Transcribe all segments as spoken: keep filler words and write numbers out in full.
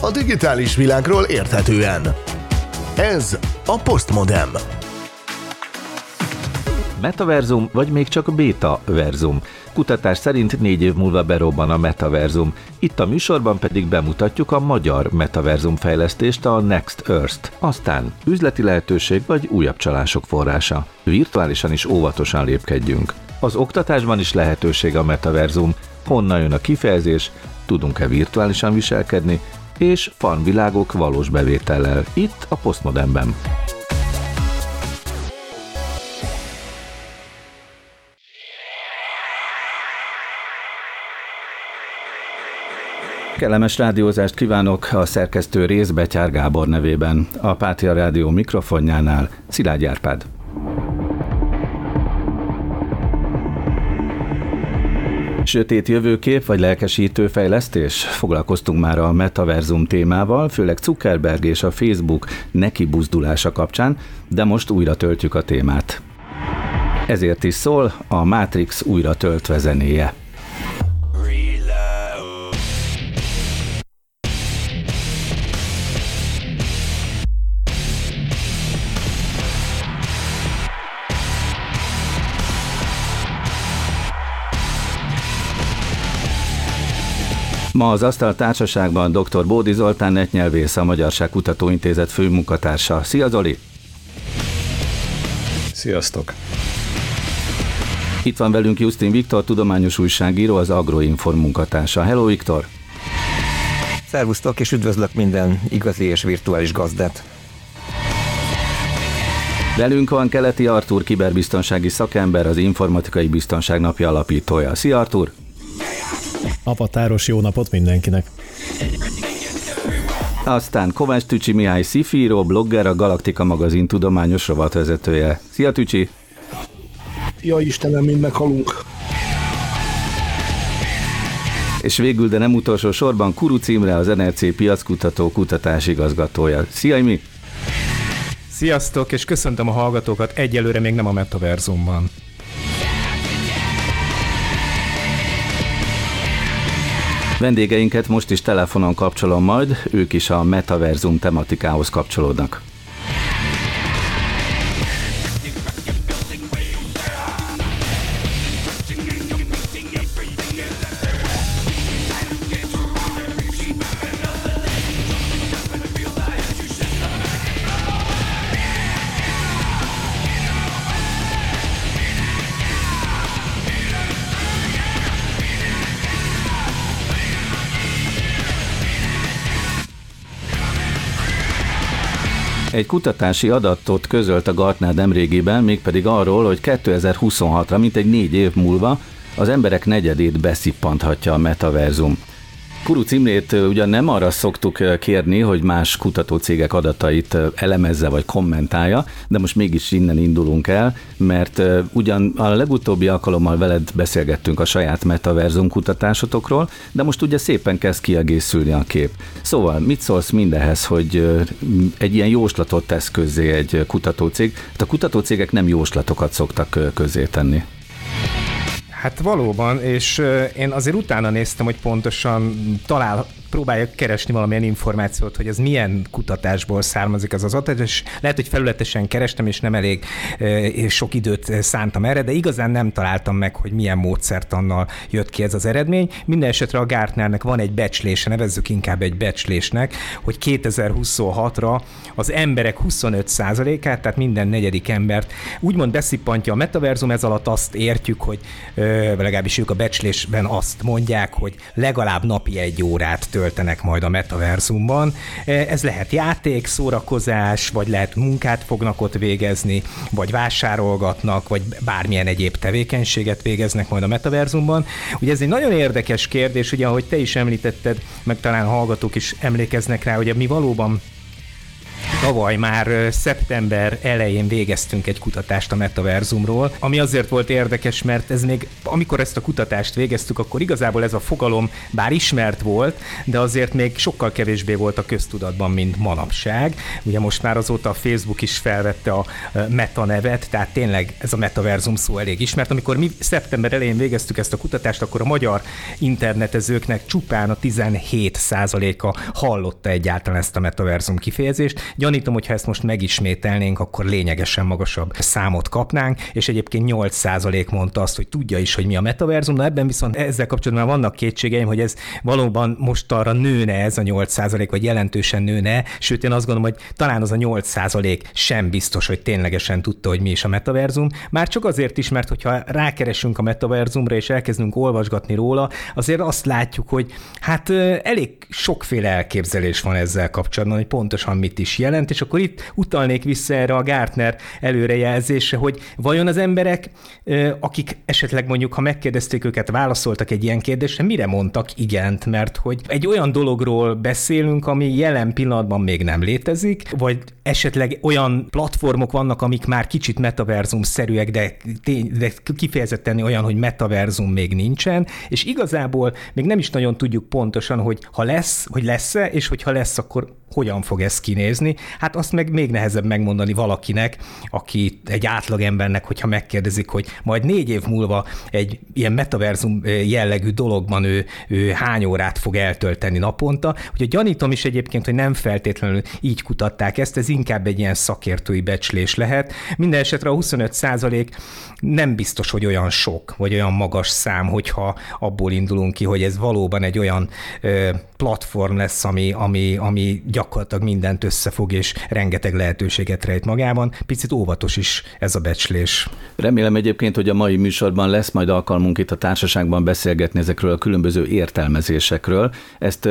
a digitális világról érthetően. Ez a Postmodem. Metaverzum, vagy még csak bétaverzum. Kutatás szerint négy év múlva berobban a metaverzum. Itt a műsorban pedig bemutatjuk a magyar metaverzum fejlesztést, a Next Earth-t. Aztán üzleti lehetőség vagy újabb csalások forrása. Virtuálisan is óvatosan lépkedjünk. Az oktatásban is lehetőség a metaverzum. Honnan jön a kifejezés, tudunk-e virtuálisan viselkedni, és farmvilágok valós bevétellel. Itt a Postmodernben. Kellemes rádiózást kívánok a szerkesztő Rézbetyár Gábor nevében. A Pátia Rádió mikrofonjánál Szilágy Árpád. Sötét jövőkép vagy lelkesítő fejlesztés? Foglalkoztunk már a metaverzum témával, főleg Zuckerberg és a Facebook neki buzdulása kapcsán, de most újra töltjük a témát. Ezért is szól a Matrix újra töltve zenéje. Ma az Asztal Társaságban doktor Bódi Zoltán netnyelvész, a Magyarság Kutatóintézet főmunkatársa. Szia, Zoli! Sziasztok! Itt van velünk Justin Viktor, tudományos újságíró, az Agroinform munkatársa. Hello, Viktor! Szervusztok, és üdvözlök minden igazi és virtuális gazdát! Velünk van Keleti Artúr, kiberbiztonsági szakember, az Informatikai Biztonság Napja alapítója. Szia, Artúr! Avatáros jó napot mindenkinek! Aztán Kovács Tücsi Mihály szifíró, blogger, a Galaktika magazin tudományos rovatvezetője. Szia, Tücsi! Ja, Istenem, mind meghalunk! És végül, de nem utolsó sorban, Kuruc Imre, az en er cé piackutató kutatásigazgatója. Szia, Imi! Sziasztok, és köszöntöm a hallgatókat, egyelőre még nem a metaverzumban. Vendégeinket most is telefonon kapcsolom majd, ők is a metaverzum tematikához kapcsolódnak. Egy kutatási adatot közölt a Gartner nemrégiben, mégpedig arról, hogy kétezer-huszonhatra, mintegy négy év múlva az emberek negyedét beszippanthatja a metaverzum. Kuruc Imrét ugyan nem arra szoktuk kérni, hogy más kutatócégek adatait elemezze vagy kommentálja, de most mégis innen indulunk el, mert ugyan a legutóbbi alkalommal veled beszélgettünk a saját metaverzum kutatásotokról, de most ugye szépen kezd kiegészülni a kép. Szóval mit szólsz mindehhez, hogy egy ilyen jóslatot tesz közzé egy kutatócég? Hát a kutatócégek nem jóslatokat szoktak közzé tenni. Hát valóban, és én azért utána néztem, hogy pontosan talál, próbáljak keresni valamilyen információt, hogy ez milyen kutatásból származik az az adat, és lehet, hogy felületesen kerestem, és nem elég és sok időt szántam erre, de igazán nem találtam meg, hogy milyen módszertannal jött ki ez az eredmény. Minden esetre a Gartnernek van egy becslése, nevezzük inkább egy becslésnek, hogy kétezer-huszonhatra az emberek huszonöt százalékát, tehát minden negyedik embert úgymond beszippantja a metaverzum, ez alatt azt értjük, hogy legalábbis ők a becslésben azt mondják, hogy legalább napi egy órát töltenek majd a metaverzumban. Ez lehet játék, szórakozás, vagy lehet munkát fognak ott végezni, vagy vásárolgatnak, vagy bármilyen egyéb tevékenységet végeznek majd a metaverzumban. Ugye ez egy nagyon érdekes kérdés, ugye ahogy te is említetted, meg talán hallgatók is emlékeznek rá, hogy mi valóban tavaly már szeptember elején végeztünk egy kutatást a metaverzumról, ami azért volt érdekes, mert ez még, amikor ezt a kutatást végeztük, akkor igazából ez a fogalom bár ismert volt, de azért még sokkal kevésbé volt a köztudatban, mint manapság. Ugye most már azóta a Facebook is felvette a Meta nevet, tehát tényleg ez a metaverzum szó elég ismert. Amikor mi szeptember elején végeztük ezt a kutatást, akkor a magyar internetezőknek csupán a tizenhét százaléka hallotta egyáltalán ezt a metaverzum kifejezést. Gyanítom, hogy ha ezt most megismételnénk, akkor lényegesen magasabb számot kapnánk, és egyébként nyolc százalék mondta azt, hogy tudja is, hogy mi a metaverzum. Na ebben viszont ezzel kapcsolatban vannak kétségeim, hogy ez valóban mostanra nőne ez a nyolc százalék, vagy jelentősen nőne, sőt én azt gondolom, hogy talán az a nyolc százalék sem biztos, hogy ténylegesen tudta, hogy mi is a metaverzum. Már csak azért is, mert hogyha rákeresünk a metaverzumra, és elkezdünk olvasgatni róla, azért azt látjuk, hogy hát elég sokféle elképzelés van ezzel kapcsolatban, hogy pontosan mit is jelent, és akkor itt utalnék vissza erre a Gartner előrejelzésre, hogy vajon az emberek, akik esetleg mondjuk, ha megkérdezték őket, válaszoltak egy ilyen kérdésre, mire mondtak igent, mert hogy egy olyan dologról beszélünk, ami jelen pillanatban még nem létezik, vagy esetleg olyan platformok vannak, amik már kicsit metaverzum-szerűek, de, de kifejezetten olyan, hogy metaverzum még nincsen, és igazából még nem is nagyon tudjuk pontosan, hogy ha lesz, hogy lesz-e, és hogyha lesz, akkor hogyan fog ez kinézni. Hát azt meg még nehezebb megmondani valakinek, aki egy átlagembernek, hogyha megkérdezik, hogy majd négy év múlva egy ilyen metaverzum jellegű dologban ő, ő hány órát fog eltölteni naponta. Ugye gyanítom is egyébként, hogy nem feltétlenül így kutatták ezt, ez inkább egy ilyen szakértői becslés lehet. Minden esetre a huszonöt százalék nem biztos, hogy olyan sok, vagy olyan magas szám, hogyha abból indulunk ki, hogy ez valóban egy olyan ö, platform lesz, ami, ami, ami gyakorlatilag mindent összefog, és rengeteg lehetőséget rejt magában. Picit óvatos is ez a becslés. Remélem egyébként, hogy a mai műsorban lesz majd alkalmunk itt a társaságban beszélgetni ezekről a különböző értelmezésekről. Ezt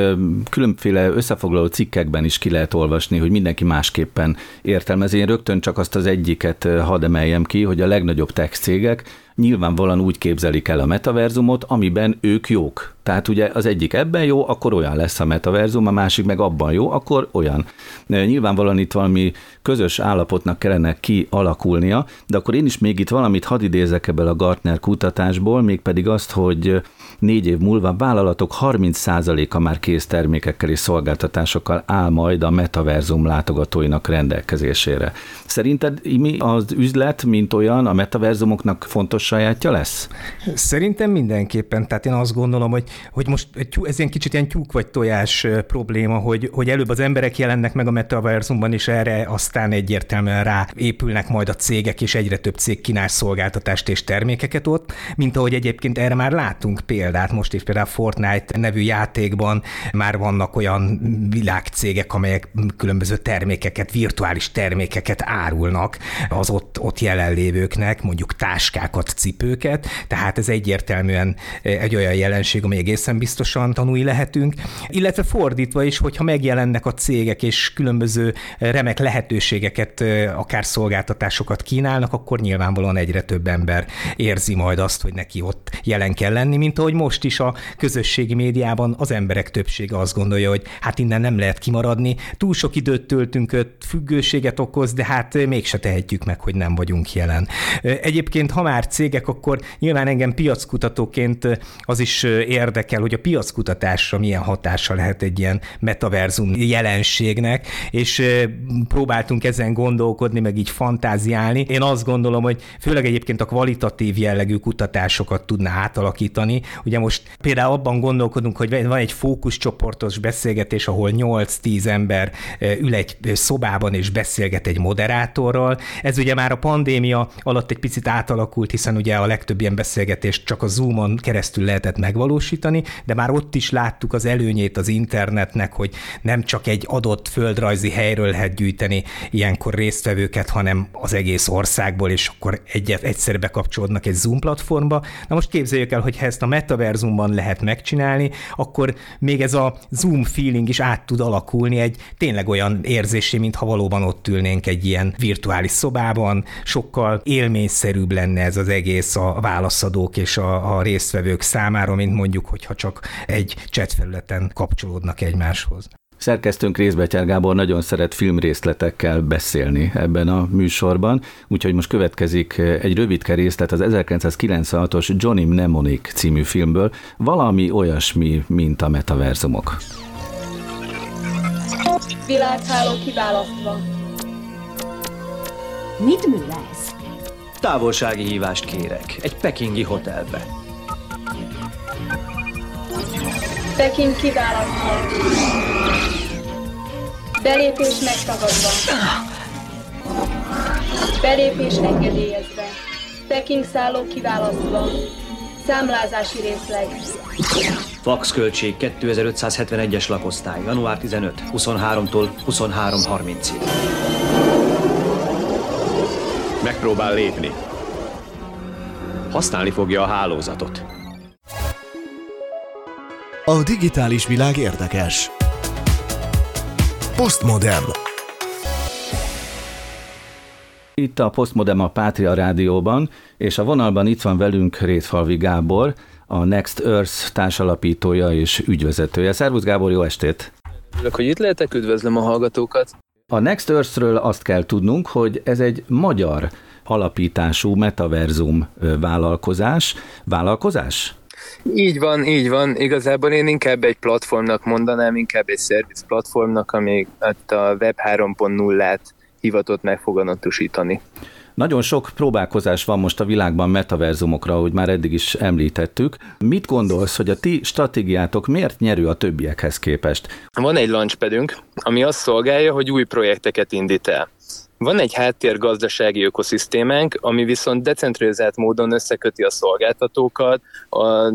különféle összefoglaló cikkekben is ki lehet olvasni, hogy mindenki másképpen értelmezi. Én rögtön csak azt az egyiket hadd emeljem ki, hogy a legnagyobb tech cégek nyilvánvalóan úgy képzelik el a metaverzumot, amiben ők jók. Tehát ugye az egyik ebben jó, akkor olyan lesz a metaverzum, a másik meg abban jó, akkor olyan. Nyilvánvalóan itt valami közös állapotnak kellene kialakulnia, de akkor én is még itt valamit hadd idézek ebből a Gartner kutatásból, mégpedig azt, hogy négy év múlva vállalatok harminc százaléka már kész termékekkel és szolgáltatásokkal áll majd a metaverzum látogatóinak rendelkezésére. Szerinted mi az üzlet, mint olyan, a metaverzumoknak fontos sajátja lesz? Szerintem mindenképpen. Tehát én azt gondolom, hogy, hogy most ez ilyen kicsit ilyen tyúk vagy tojás probléma, hogy, hogy előbb az emberek jelennek meg a metaverzumban, és erre aztán egyértelműen rá épülnek majd a cégek, és egyre több cég kínál szolgáltatást és termékeket ott, mint ahogy egyébként erre már látunk példát. Most is például Fortnite nevű játékban már vannak olyan világcégek, amelyek különböző termékeket, virtuális termékeket árulnak az ott, ott jelenlévőknek, mondjuk táskákat, cipőket, tehát ez egyértelműen egy olyan jelenség, amely egészen biztosan tanulni lehetünk, illetve fordítva is, hogyha megjelennek a cégek és különböző remek lehetőségeket, akár szolgáltatásokat kínálnak, akkor nyilvánvalóan egyre több ember érzi majd azt, hogy neki ott jelen kell lenni, mint ahogy most is a közösségi médiában az emberek többsége azt gondolja, hogy hát innen nem lehet kimaradni, túl sok időt töltünk ott, függőséget okoz, de hát mégse tehetjük meg, hogy nem vagyunk jelen. Egyébként, ha már cégek, akkor nyilván engem piackutatóként az is érdekel, hogy a piackutatásra milyen hatása lehet egy ilyen metaverzum jelenségnek, és próbáltunk ezen gondolkodni, meg így fantáziálni. Én azt gondolom, hogy főleg egyébként a kvalitatív jellegű kutatásokat tudna átalakítani. Ugye most például abban gondolkodunk, hogy van egy fókuszcsoportos beszélgetés, ahol nyolc-tíz ember ül egy szobában és beszélget egy moderátorral. Ez ugye már a pandémia alatt egy picit átalakult, hiszen ugye a legtöbb ilyen beszélgetést csak a Zoom-on keresztül lehetett megvalósítani, de már ott is láttuk az előnyét az internetnek, hogy nem csak egy adott földrajzi helyről lehet gyűjteni ilyenkor résztvevőket, hanem az egész országból, és akkor egyet egyszer bekapcsolódnak egy Zoom platformba. Na most képzeljük el, hogy ha ezt a metaverzumban lehet megcsinálni, akkor még ez a Zoom feeling is át tud alakulni egy tényleg olyan érzésé, mintha valóban ott ülnénk egy ilyen virtuális szobában, sokkal élményszerűbb lenne ez az egész a válaszadók és a, a résztvevők számára, mint mondjuk, hogyha csak egy chat felületen kapcsolódnak egymáshoz. Szerkesztőnk Részbetyár Gábor nagyon szeret filmrészletekkel beszélni ebben a műsorban, úgyhogy most következik egy rövidke részlet az ezerkilencszázkilencvenhatos Johnny Mnemonic című filmből, valami olyasmi, mint a metaverzumok. Világháló kiválasztva. Mit művelsz? Távolsági hívást kérek, egy pekingi hotelbe. Peking kiválasztva. Belépés megtagadva. Belépés engedélyezve. Peking szálló kiválasztva. Számlázási részleg. Fax költség kétezer-ötszázhetvenegyes lakosztály. január tizenötödike huszonháromtól huszonhárom harmincig. Megpróbál lépni. Használni fogja a hálózatot. A digitális világ érdekes. Postmodern. Itt a Postmodern a Pátria Rádióban, és a vonalban itt van velünk Rétfalvi Gábor, a Next Earth társalapítója és ügyvezetője. Szervusz Gábor, jó estét! Örülök, hogy itt lehetek, üdvözlöm a hallgatókat! A Next Earth-ről azt kell tudnunk, hogy ez egy magyar alapítású metaverzum vállalkozás. Vállalkozás? Így van, így van. Igazából én inkább egy platformnak mondanám, inkább egy service platformnak, ami a web három pont nullát hivatott megfoganatosítani. Nagyon sok próbálkozás van most a világban metaverzumokra, ahogy már eddig is említettük. Mit gondolsz, hogy a ti stratégiátok miért nyerő a többiekhez képest? Van egy launchpadünk, ami azt szolgálja, hogy új projekteket indít el. Van egy háttérgazdasági ökoszisztémánk, ami viszont decentralizált módon összeköti a szolgáltatókat a, a,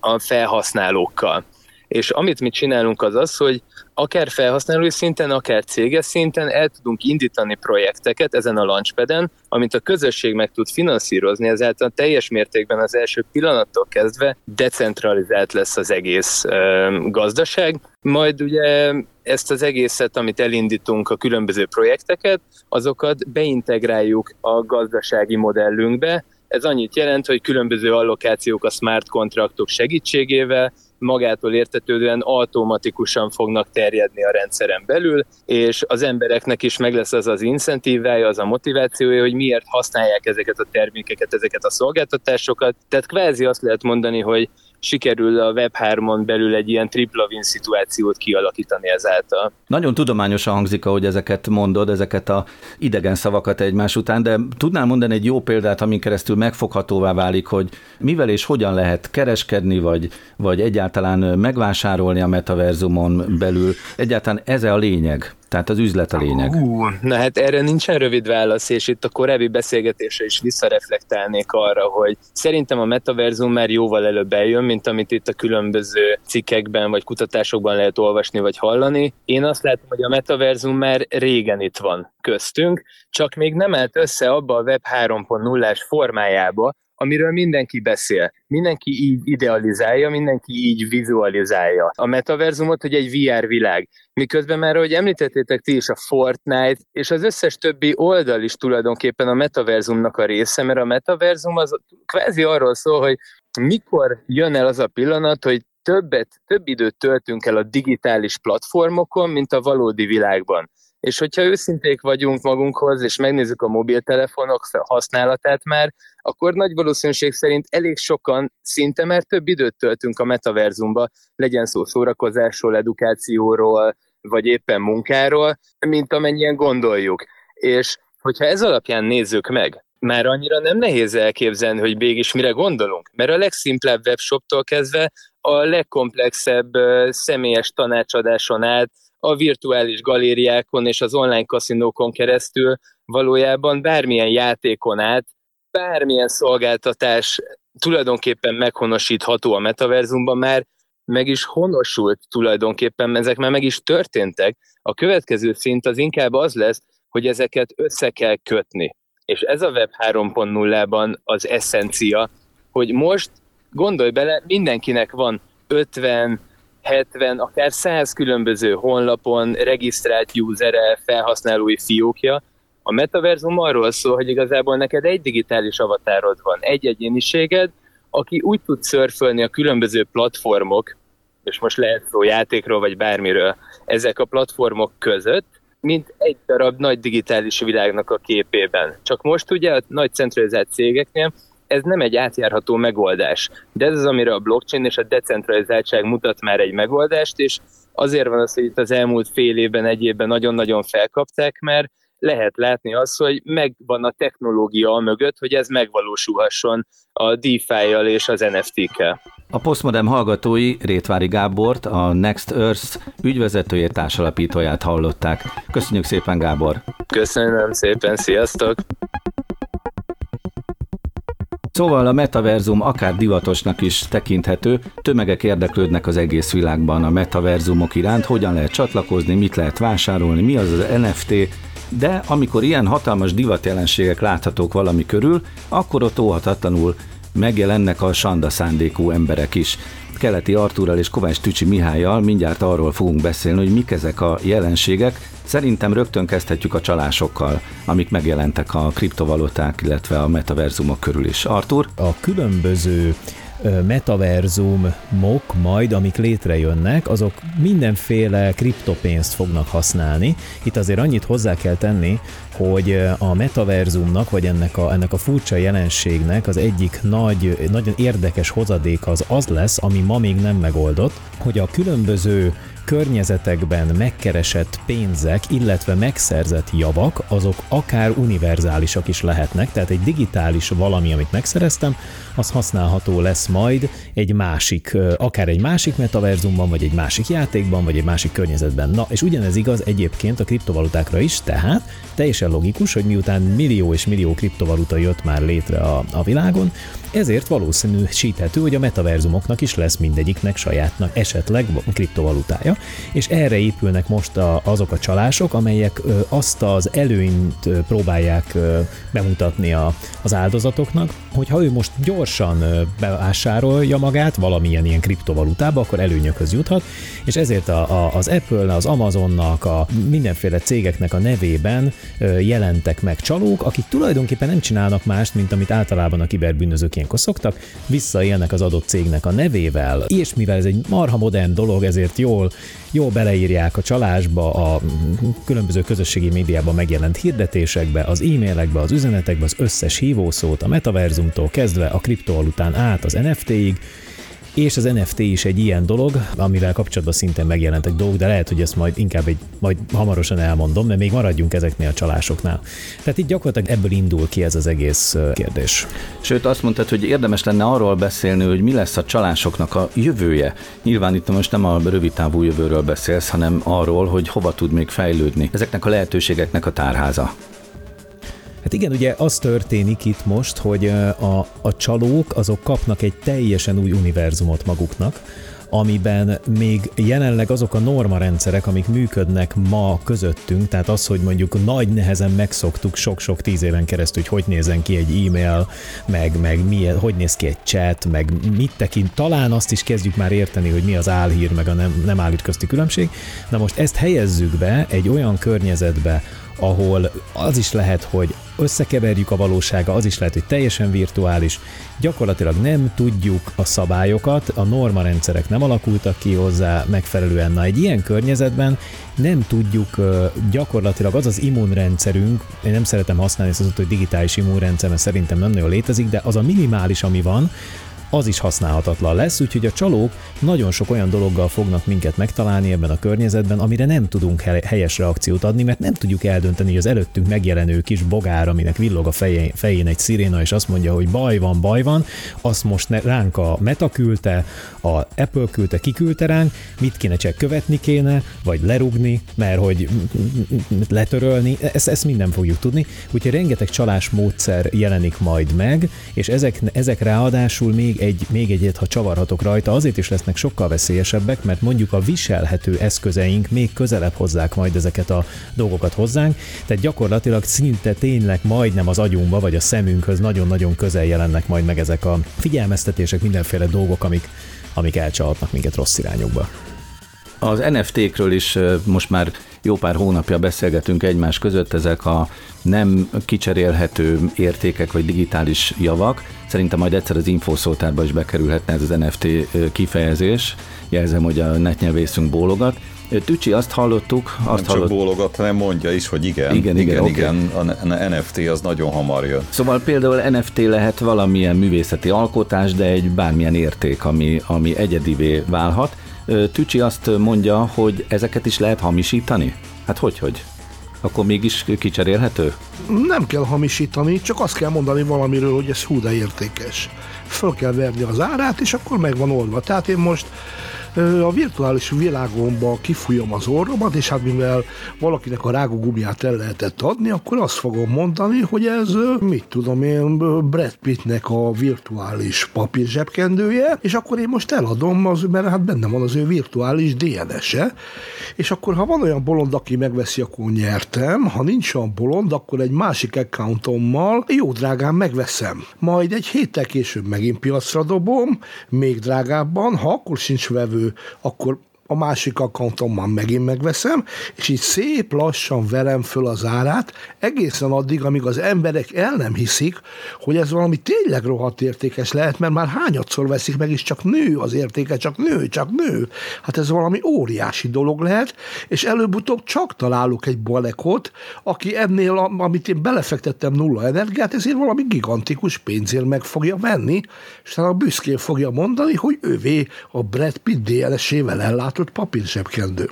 a felhasználókkal. És amit mi csinálunk az az, hogy akár felhasználói szinten, akár céges szinten el tudunk indítani projekteket ezen a launchpaden, amit a közösség meg tud finanszírozni, ezáltal teljes mértékben az első pillanattól kezdve decentralizált lesz az egész ö, gazdaság. Majd ugye ezt az egészet, amit elindítunk, a különböző projekteket, azokat beintegráljuk a gazdasági modellünkbe. Ez annyit jelent, hogy különböző allokációk a smart kontraktok segítségével magától értetődően automatikusan fognak terjedni a rendszeren belül, és az embereknek is meg lesz az az incentívája, az a motivációja, hogy miért használják ezeket a termékeket, ezeket a szolgáltatásokat. Tehát kvázi azt lehet mondani, hogy sikerül a web hármon belül egy ilyen tripla win szituációt kialakítani ezáltal. Nagyon tudományosan hangzik, ahogy ezeket mondod, ezeket a idegen szavakat egymás után, de tudnál mondani egy jó példát, amin keresztül megfoghatóvá válik, hogy mivel és hogyan lehet kereskedni, vagy, vagy egyáltalán megvásárolni a metaverzumon belül? Egyáltalán ez a lényeg? Tehát az üzlet a lényeg. Hú, na hát erre nincsen rövid válasz, és itt a korábbi beszélgetésre is visszareflektálnék arra, hogy szerintem a metaverzum már jóval előbb eljön, mint amit itt a különböző cikkekben vagy kutatásokban lehet olvasni vagy hallani. Én azt látom, hogy a metaverzum már régen itt van köztünk, csak még nem állt össze abba a web három pont nullás formájába, amiről mindenki beszél. Mindenki így idealizálja, mindenki így vizualizálja a metaverzumot, hogy egy vé er világ. Miközben már, ahogy említettétek ti is, a Fortnite és az összes többi oldal is tulajdonképpen a metaverzumnak a része, mert a metaverzum az kvázi arról szól, hogy mikor jön el az a pillanat, hogy többet, több időt töltünk el a digitális platformokon, mint a valódi világban. És hogyha őszinték vagyunk magunkhoz, és megnézzük a mobiltelefonok használatát már, akkor nagy valószínűség szerint elég sokan szinte már több időt töltünk a metaverzumba, legyen szó szórakozásról, edukációról, vagy éppen munkáról, mint amennyien gondoljuk. És hogyha ez alapján nézzük meg, már annyira nem nehéz elképzelni, hogy mégis mire gondolunk, mert a legszimplább webshoptól kezdve a legkomplexebb személyes tanácsadáson át, a virtuális galériákon és az online kaszinókon keresztül valójában bármilyen játékon át, bármilyen szolgáltatás tulajdonképpen meghonosítható a metaverzumban, már meg is honosult tulajdonképpen, ezek már meg is történtek. A következő szint az inkább az lesz, hogy ezeket össze kell kötni. És ez a web három pont nullában az eszencia, hogy most gondolj bele, mindenkinek van ötven, hetven, akár száz különböző honlapon regisztrált user-e, felhasználói fiókja. A metaverzum arról szól, hogy igazából neked egy digitális avatárod van, egy egyéniséged, aki úgy tud szörfölni a különböző platformok és most lehet szó játékról, vagy bármiről. Ezek a platformok között, mint egy darab nagy digitális világnak a képében. Csak most ugye a nagy centralizált cégeknél ez nem egy átjárható megoldás, de ez az, amire a blockchain és a decentralizáltság mutat már egy megoldást, és azért van az, hogy itt az elmúlt fél évben, egy évben nagyon-nagyon felkapták, mert lehet látni azt, hogy megvan a technológia a mögött, hogy ez megvalósulhasson a DeFi-jal és az en ef té-kkel. A Postmodern hallgatói Rétvári Gábort, a Next Earth ügyvezetőjét, társalapítóját hallották. Köszönjük szépen, Gábor! Köszönöm szépen, sziasztok! Szóval a metaverzum akár divatosnak is tekinthető, tömegek érdeklődnek az egész világban a metaverzumok iránt, hogyan lehet csatlakozni, mit lehet vásárolni, mi az az en ef té, de amikor ilyen hatalmas divatjelenségek láthatók valami körül, akkor ott óhatatlanul megjelennek a sanda szándékú emberek is. Keleti Artúrral és Kovács Tücsi Mihályal mindjárt arról fogunk beszélni, hogy mik ezek a jelenségek. Szerintem rögtön kezdhetjük a csalásokkal, amik megjelentek a kriptovaluták, illetve a metaverzumok körül is. Artúr? A különböző metaverzumok majd, amik létrejönnek, azok mindenféle kriptopénzt fognak használni. Itt azért annyit hozzá kell tenni, hogy a metaverzumnak, vagy ennek a, ennek a furcsa jelenségnek az egyik nagy, nagyon érdekes hozadéka az az lesz, ami ma még nem megoldott, hogy a különböző környezetekben megkeresett pénzek, illetve megszerzett javak, azok akár univerzálisak is lehetnek, tehát egy digitális valami, amit megszereztem, az használható lesz majd egy másik, akár egy másik metaverzumban, vagy egy másik játékban, vagy egy másik környezetben. Na, és ugyanez igaz egyébként a kriptovalutákra is, tehát teljesen logikus, hogy miután millió és millió kriptovaluta jött már létre a, a világon, ezért valószínűsíthető, hogy a metaverzumoknak is lesz mindegyiknek sajátnak esetleg kriptovalutája, és erre épülnek most a, azok a csalások, amelyek ö, azt az előnyt ö, próbálják ö, bemutatni a, az áldozatoknak, hogy ha ő most gyorsan ö, bevásárolja magát valamilyen ilyen kriptovalutába, akkor előnyökhöz juthat, és ezért a, a, az Apple-nek, az Amazonnak, a mindenféle cégeknek a nevében ö, jelentek meg csalók, akik tulajdonképpen nem csinálnak mást, mint amit általában a kiberbűnözők ilyenkor szoktak, visszaélnek az adott cégnek a nevével, és mivel ez egy marha modern dolog, ezért jól, jól beleírják a csalásba, a különböző közösségi médiában megjelent hirdetésekbe, az e-mailekbe, az üzenetekbe, az összes hívószót, a metaverzumtól kezdve a kriptovalután át az en ef té-ig, és az en ef té is egy ilyen dolog, amivel kapcsolatban szintén megjelentek dolgok, de lehet, hogy ezt majd inkább egy, majd hamarosan elmondom, de még maradjunk ezeknél a csalásoknál. Tehát itt gyakorlatilag ebből indul ki ez az egész kérdés. Sőt, azt mondtad, hogy érdemes lenne arról beszélni, hogy mi lesz a csalásoknak a jövője. Nyilván itt most nem a rövidtávú jövőről beszélsz, hanem arról, hogy hova tud még fejlődni. Ezeknek a lehetőségeknek a tárháza. Hát igen, ugye az történik itt most, hogy a, a csalók azok kapnak egy teljesen új univerzumot maguknak, amiben még jelenleg azok a normarendszerek, amik működnek ma közöttünk, tehát az, hogy mondjuk nagy nehezen megszoktuk sok-sok tíz éven keresztül, hogy hogy nézen ki egy e-mail, meg, meg milyen, hogy néz ki egy chat, meg mit tekint, talán azt is kezdjük már érteni, hogy mi az álhír, meg a nem, nem álhír közti különbség. Na most ezt helyezzük be egy olyan környezetbe, ahol az is lehet, hogy összekeverjük a valósága, az is lehet, hogy teljesen virtuális. Gyakorlatilag nem tudjuk a szabályokat, a normarendszerek nem alakultak ki hozzá megfelelően. Na, egy ilyen környezetben nem tudjuk gyakorlatilag az az immunrendszerünk, én nem szeretem használni ezt az, hogy digitális immunrendszer, mert szerintem nem nagyon létezik, de az a minimális, ami van, az is használhatatlan lesz, úgyhogy a csalók nagyon sok olyan dologgal fognak minket megtalálni ebben a környezetben, amire nem tudunk helyes reakciót adni, mert nem tudjuk eldönteni, hogy az előttünk megjelenő kis bogár, aminek villog a fején egy sziréna, és azt mondja, hogy baj van, baj van, azt most ránk a Meta küldte, a Apple küldte, kiküldte ránk, mit kéne csak követni kéne, vagy lerugni, mert hogy letörölni, ezt, ezt minden fogjuk tudni, úgyhogy rengeteg csalásmódszer jelenik majd meg, és ezek, ezek ráadásul még Egy, még egyet, ha csavarhatok rajta, azért is lesznek sokkal veszélyesebbek, mert mondjuk a viselhető eszközeink még közelebb hozzák majd ezeket a dolgokat hozzánk, tehát gyakorlatilag szinte tényleg majdnem az agyunkba, vagy a szemünkhöz nagyon-nagyon közel jelennek majd meg ezek a figyelmeztetések, mindenféle dolgok, amik, amik elcsalhatnak minket rossz irányokba. Az en ef té-kről is most már jó pár hónapja beszélgetünk egymás között, ezek a nem kicserélhető értékek vagy digitális javak. Szerintem majd egyszer az infószótárba is bekerülhetne ez az en ef té kifejezés. Jelzem, hogy a netnyelvészünk bólogat. Tücsi, azt hallottuk... Azt nem csak hallott... bólogat, hanem mondja is, hogy igen. Igen, igen, igen, okay. igen. A en ef té az nagyon hamar jön. Szóval például en ef té lehet valamilyen művészeti alkotás, de egy bármilyen érték, ami, ami egyedivé válhat. Tücsi azt mondja, hogy ezeket is lehet hamisítani? Hát hogyhogy? Akkor mégis kicserélhető? Nem kell hamisítani, csak azt kell mondani valamiről, hogy ez hú de értékes. Föl kell verni az árát, és akkor meg van oldva. Tehát én most a virtuális világomba kifújom az orromat, és hát mivel valakinek a rágógumját el lehetett adni, akkor azt fogom mondani, hogy ez, mit tudom én, Brad Pittnek a virtuális papír zsebkendője, és akkor én most eladom, az, mert hát benne van az ő virtuális dé en es-e, és akkor ha van olyan bolond, aki megveszi, akkor nyertem, ha nincs olyan bolond, akkor egy másik accountommal jó drágán megveszem. Majd egy héttel később megint piacra dobom, még drágábban, ha akkor sincs vevő, akkor a másik accountommal megint megveszem, és így szép lassan verem föl az árát, egészen addig, amíg az emberek el nem hiszik, hogy ez valami tényleg rohadt értékes lehet, mert már hányadszor veszik meg, és csak nő az értéke, csak nő, csak nő. Hát ez valami óriási dolog lehet, és előbb-utóbb csak találok egy balekot, aki ennél, amit én belefektettem nulla energiát, ezért valami gigantikus pénzért meg fogja venni, és talán büszkén fogja mondani, hogy ővé a Brad Pitt dé en es-ével ellátott papírzsebkendő.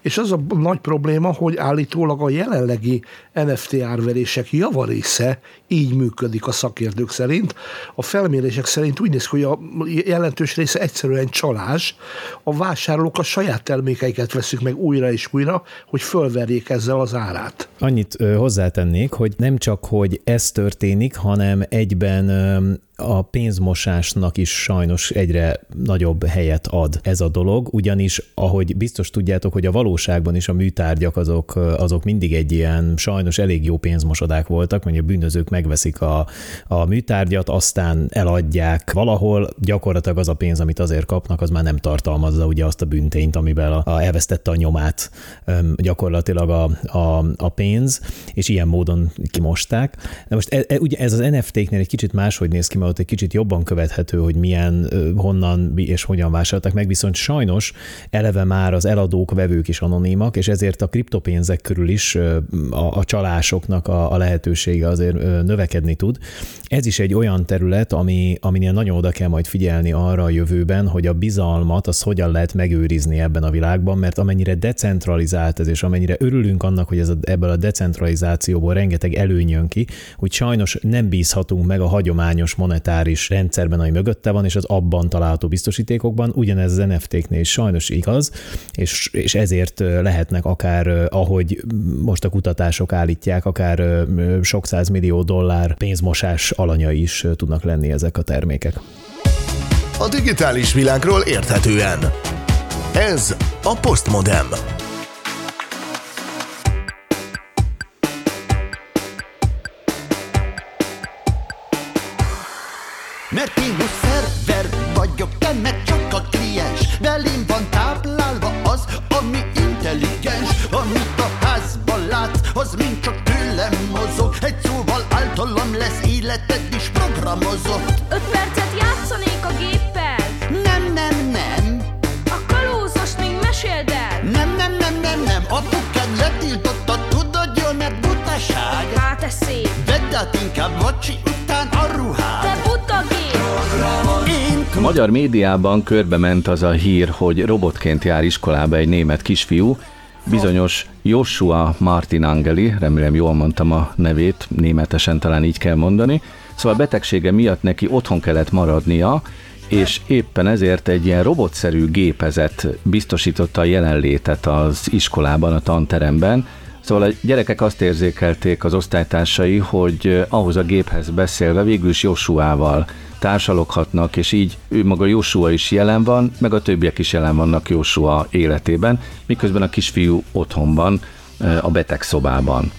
És az a nagy probléma, hogy állítólag a jelenlegi en ef té árverések javarésze így működik a szakértők szerint. A felmérések szerint úgy néz ki, hogy a jelentős része egyszerűen csalás. A vásárlók a saját termékeiket veszük meg újra és újra, hogy fölverjék ezzel az árát. Annyit hozzátennék, hogy nem csak, hogy ez történik, hanem egyben a pénzmosásnak is sajnos egyre nagyobb helyet ad ez a dolog, ugyanis ahogy biztos tudjátok, hogy a valóságban is a műtárgyak azok, azok mindig egy ilyen sajnos elég jó pénzmosodák voltak, mert a bűnözők megveszik a, a műtárgyat, aztán eladják valahol, gyakorlatilag az a pénz, amit azért kapnak, az már nem tartalmazza ugye azt a bűntényt, amivel a, a elvesztette a nyomát gyakorlatilag a, a, a pénz, és ilyen módon kimosták. De most e, e, ugye ez az en ef té-knél egy kicsit máshogy néz ki, ott egy kicsit jobban követhető, hogy milyen, honnan és hogyan vásárolták meg, viszont sajnos eleve már az eladók, vevők is anonimak, és ezért a kriptopénzek körül is a, a csalásoknak a, a lehetősége azért növekedni tud. Ez is egy olyan terület, ami, aminél nagyon oda kell majd figyelni arra a jövőben, hogy a bizalmat az hogyan lehet megőrizni ebben a világban, mert amennyire decentralizált ez, és amennyire örülünk annak, hogy ez a, ebből a decentralizációból rengeteg előny jön ki, hogy sajnos nem bízhatunk meg a hagyományos monetáris rendszerben, ami mögötte van, és az abban található biztosítékokban, ugyanez az en ef té-knél is sajnos igaz, és, és ezért lehetnek akár, ahogy most a kutatások állítják, akár sok százmillió dollár pénzmosás alanya is tudnak lenni ezek a termékek. A digitális világról érthetően. Ez a Postmodem. Mert én most szerver vagyok, te meg csak a kliens. Velém van táplálva az, ami intelligens. Amit a házban látsz, az mind csak tőlem mozog. Egy szóval általam lesz életed is programozott. Öt percet játszanék a géppel. Nem, nem, nem. A kalózos még meséld el. Nem, nem, nem, nem, nem. Apukád letiltotta, tudod jól, mert butaság. Hát ez szép. Vedd át inkább vacsi után a ruhád. Te buta gép. A magyar médiában körbement az a hír, hogy robotként jár iskolába egy német kisfiú, bizonyos Joshua Martinangeli, remélem jól mondtam a nevét, németesen talán így kell mondani, szóval betegsége miatt neki otthon kellett maradnia, és éppen ezért egy ilyen robotszerű gépezet biztosította a jelenlétet az iskolában, a tanteremben. Szóval a gyerekek azt érzékelték, az osztálytársai, hogy ahhoz a géphez beszélve végül is Joshuával társaloghatnak, és így ő maga Joshua is jelen van, meg a többiek is jelen vannak Joshua életében, miközben a kisfiú otthon van, a beteg szobában.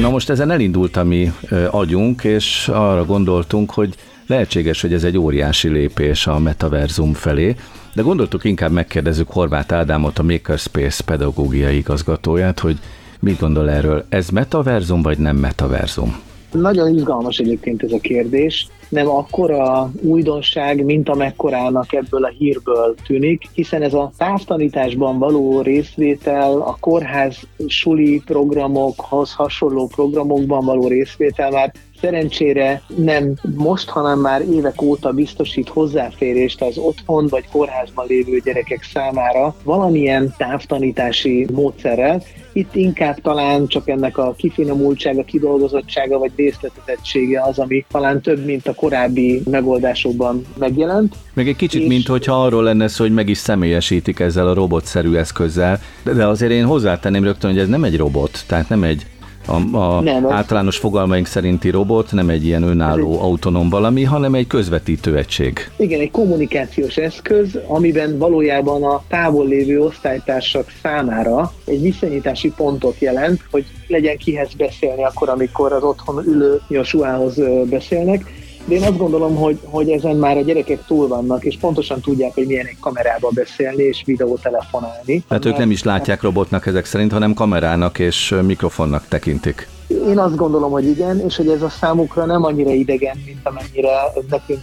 Na most ezen elindult a mi agyunk, és arra gondoltunk, hogy Lehetséges, hogy ez egy óriási lépés a metaverzum felé, de gondoltuk, inkább megkérdezzük Horváth Ádámot, a Makerspace pedagógiai igazgatóját, hogy mit gondol erről, ez metaverzum vagy nem metaverzum? Nagyon izgalmas egyébként ez a kérdés. Nem akkora újdonság, mint amekkorának ebből a hírből tűnik, hiszen ez a távtanításban való részvétel, a kórház suli programokhoz hasonló programokban való részvétel már szerencsére nem most, hanem már évek óta biztosít hozzáférést az otthon vagy kórházban lévő gyerekek számára valamilyen távtanítási módszerrel. Itt inkább talán csak ennek a kifinomultsága, kidolgozottsága vagy részletezettsége az, ami talán több, mint a korábbi megoldásokban megjelent. Meg egy kicsit, minthogyha arról lenne szó, hogy meg is személyesítik ezzel a robotszerű eszközzel, de azért én hozzátenném rögtön, hogy ez nem egy robot, tehát nem egy A, a nem, általános fogalmaink szerinti robot, nem egy ilyen önálló, autonóm valami, hanem egy közvetítő egység. Igen, egy kommunikációs eszköz, amiben valójában a távol lévő osztálytársak számára egy viszonyítási pontot jelent, hogy legyen kihez beszélni akkor, amikor az otthon ülő Josuához beszélnek. De én azt gondolom, hogy, hogy ezen már a gyerekek túl vannak, és pontosan tudják, hogy milyen egy kamerába beszélni és videótelefonálni. Tehát ők nem is látják robotnak ezek szerint, hanem kamerának és mikrofonnak tekintik. Én azt gondolom, hogy igen, és hogy ez a számukra nem annyira idegen, mint amennyire nekünk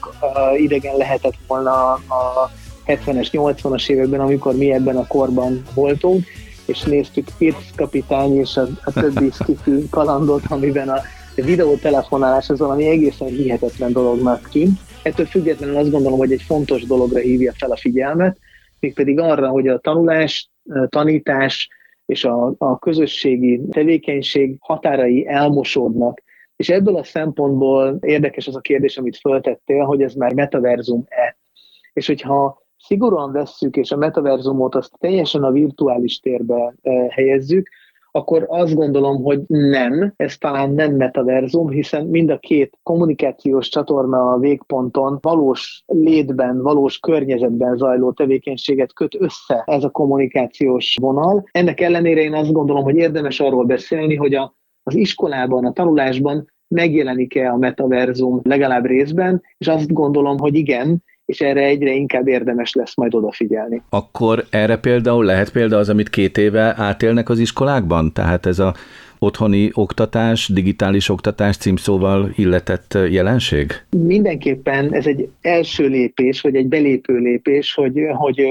idegen lehetett volna a hetvenes, nyolcvanas években, amikor mi ebben a korban voltunk, és néztük Pirc kapitány és a, a többi szkifi kalandot, amiben a A videótelefonálás az valami egészen hihetetlen dolognak tűnt. Ettől függetlenül azt gondolom, hogy egy fontos dologra hívja fel a figyelmet, mégpedig arra, hogy a tanulás, tanítás és a, a közösségi tevékenység határai elmosódnak. És ebből a szempontból érdekes az a kérdés, amit föltettél, hogy ez már metaverzum-e. És hogyha szigorúan vesszük, és a metaverzumot azt teljesen a virtuális térbe helyezzük, akkor azt gondolom, hogy nem, ez talán nem metaverzum, hiszen mind a két kommunikációs csatorna a végponton valós létben, valós környezetben zajló tevékenységet köt össze ez a kommunikációs vonal. Ennek ellenére én azt gondolom, hogy érdemes arról beszélni, hogy a, az iskolában, a tanulásban megjelenik-e a metaverzum legalább részben, és azt gondolom, hogy igen, és erre egyre inkább érdemes lesz majd odafigyelni. Akkor erre például lehet példa az, amit két éve átélnek az iskolákban? Tehát ez az otthoni oktatás, digitális oktatás címszóval illetett jelenség? Mindenképpen ez egy első lépés, vagy egy belépő lépés, hogy, hogy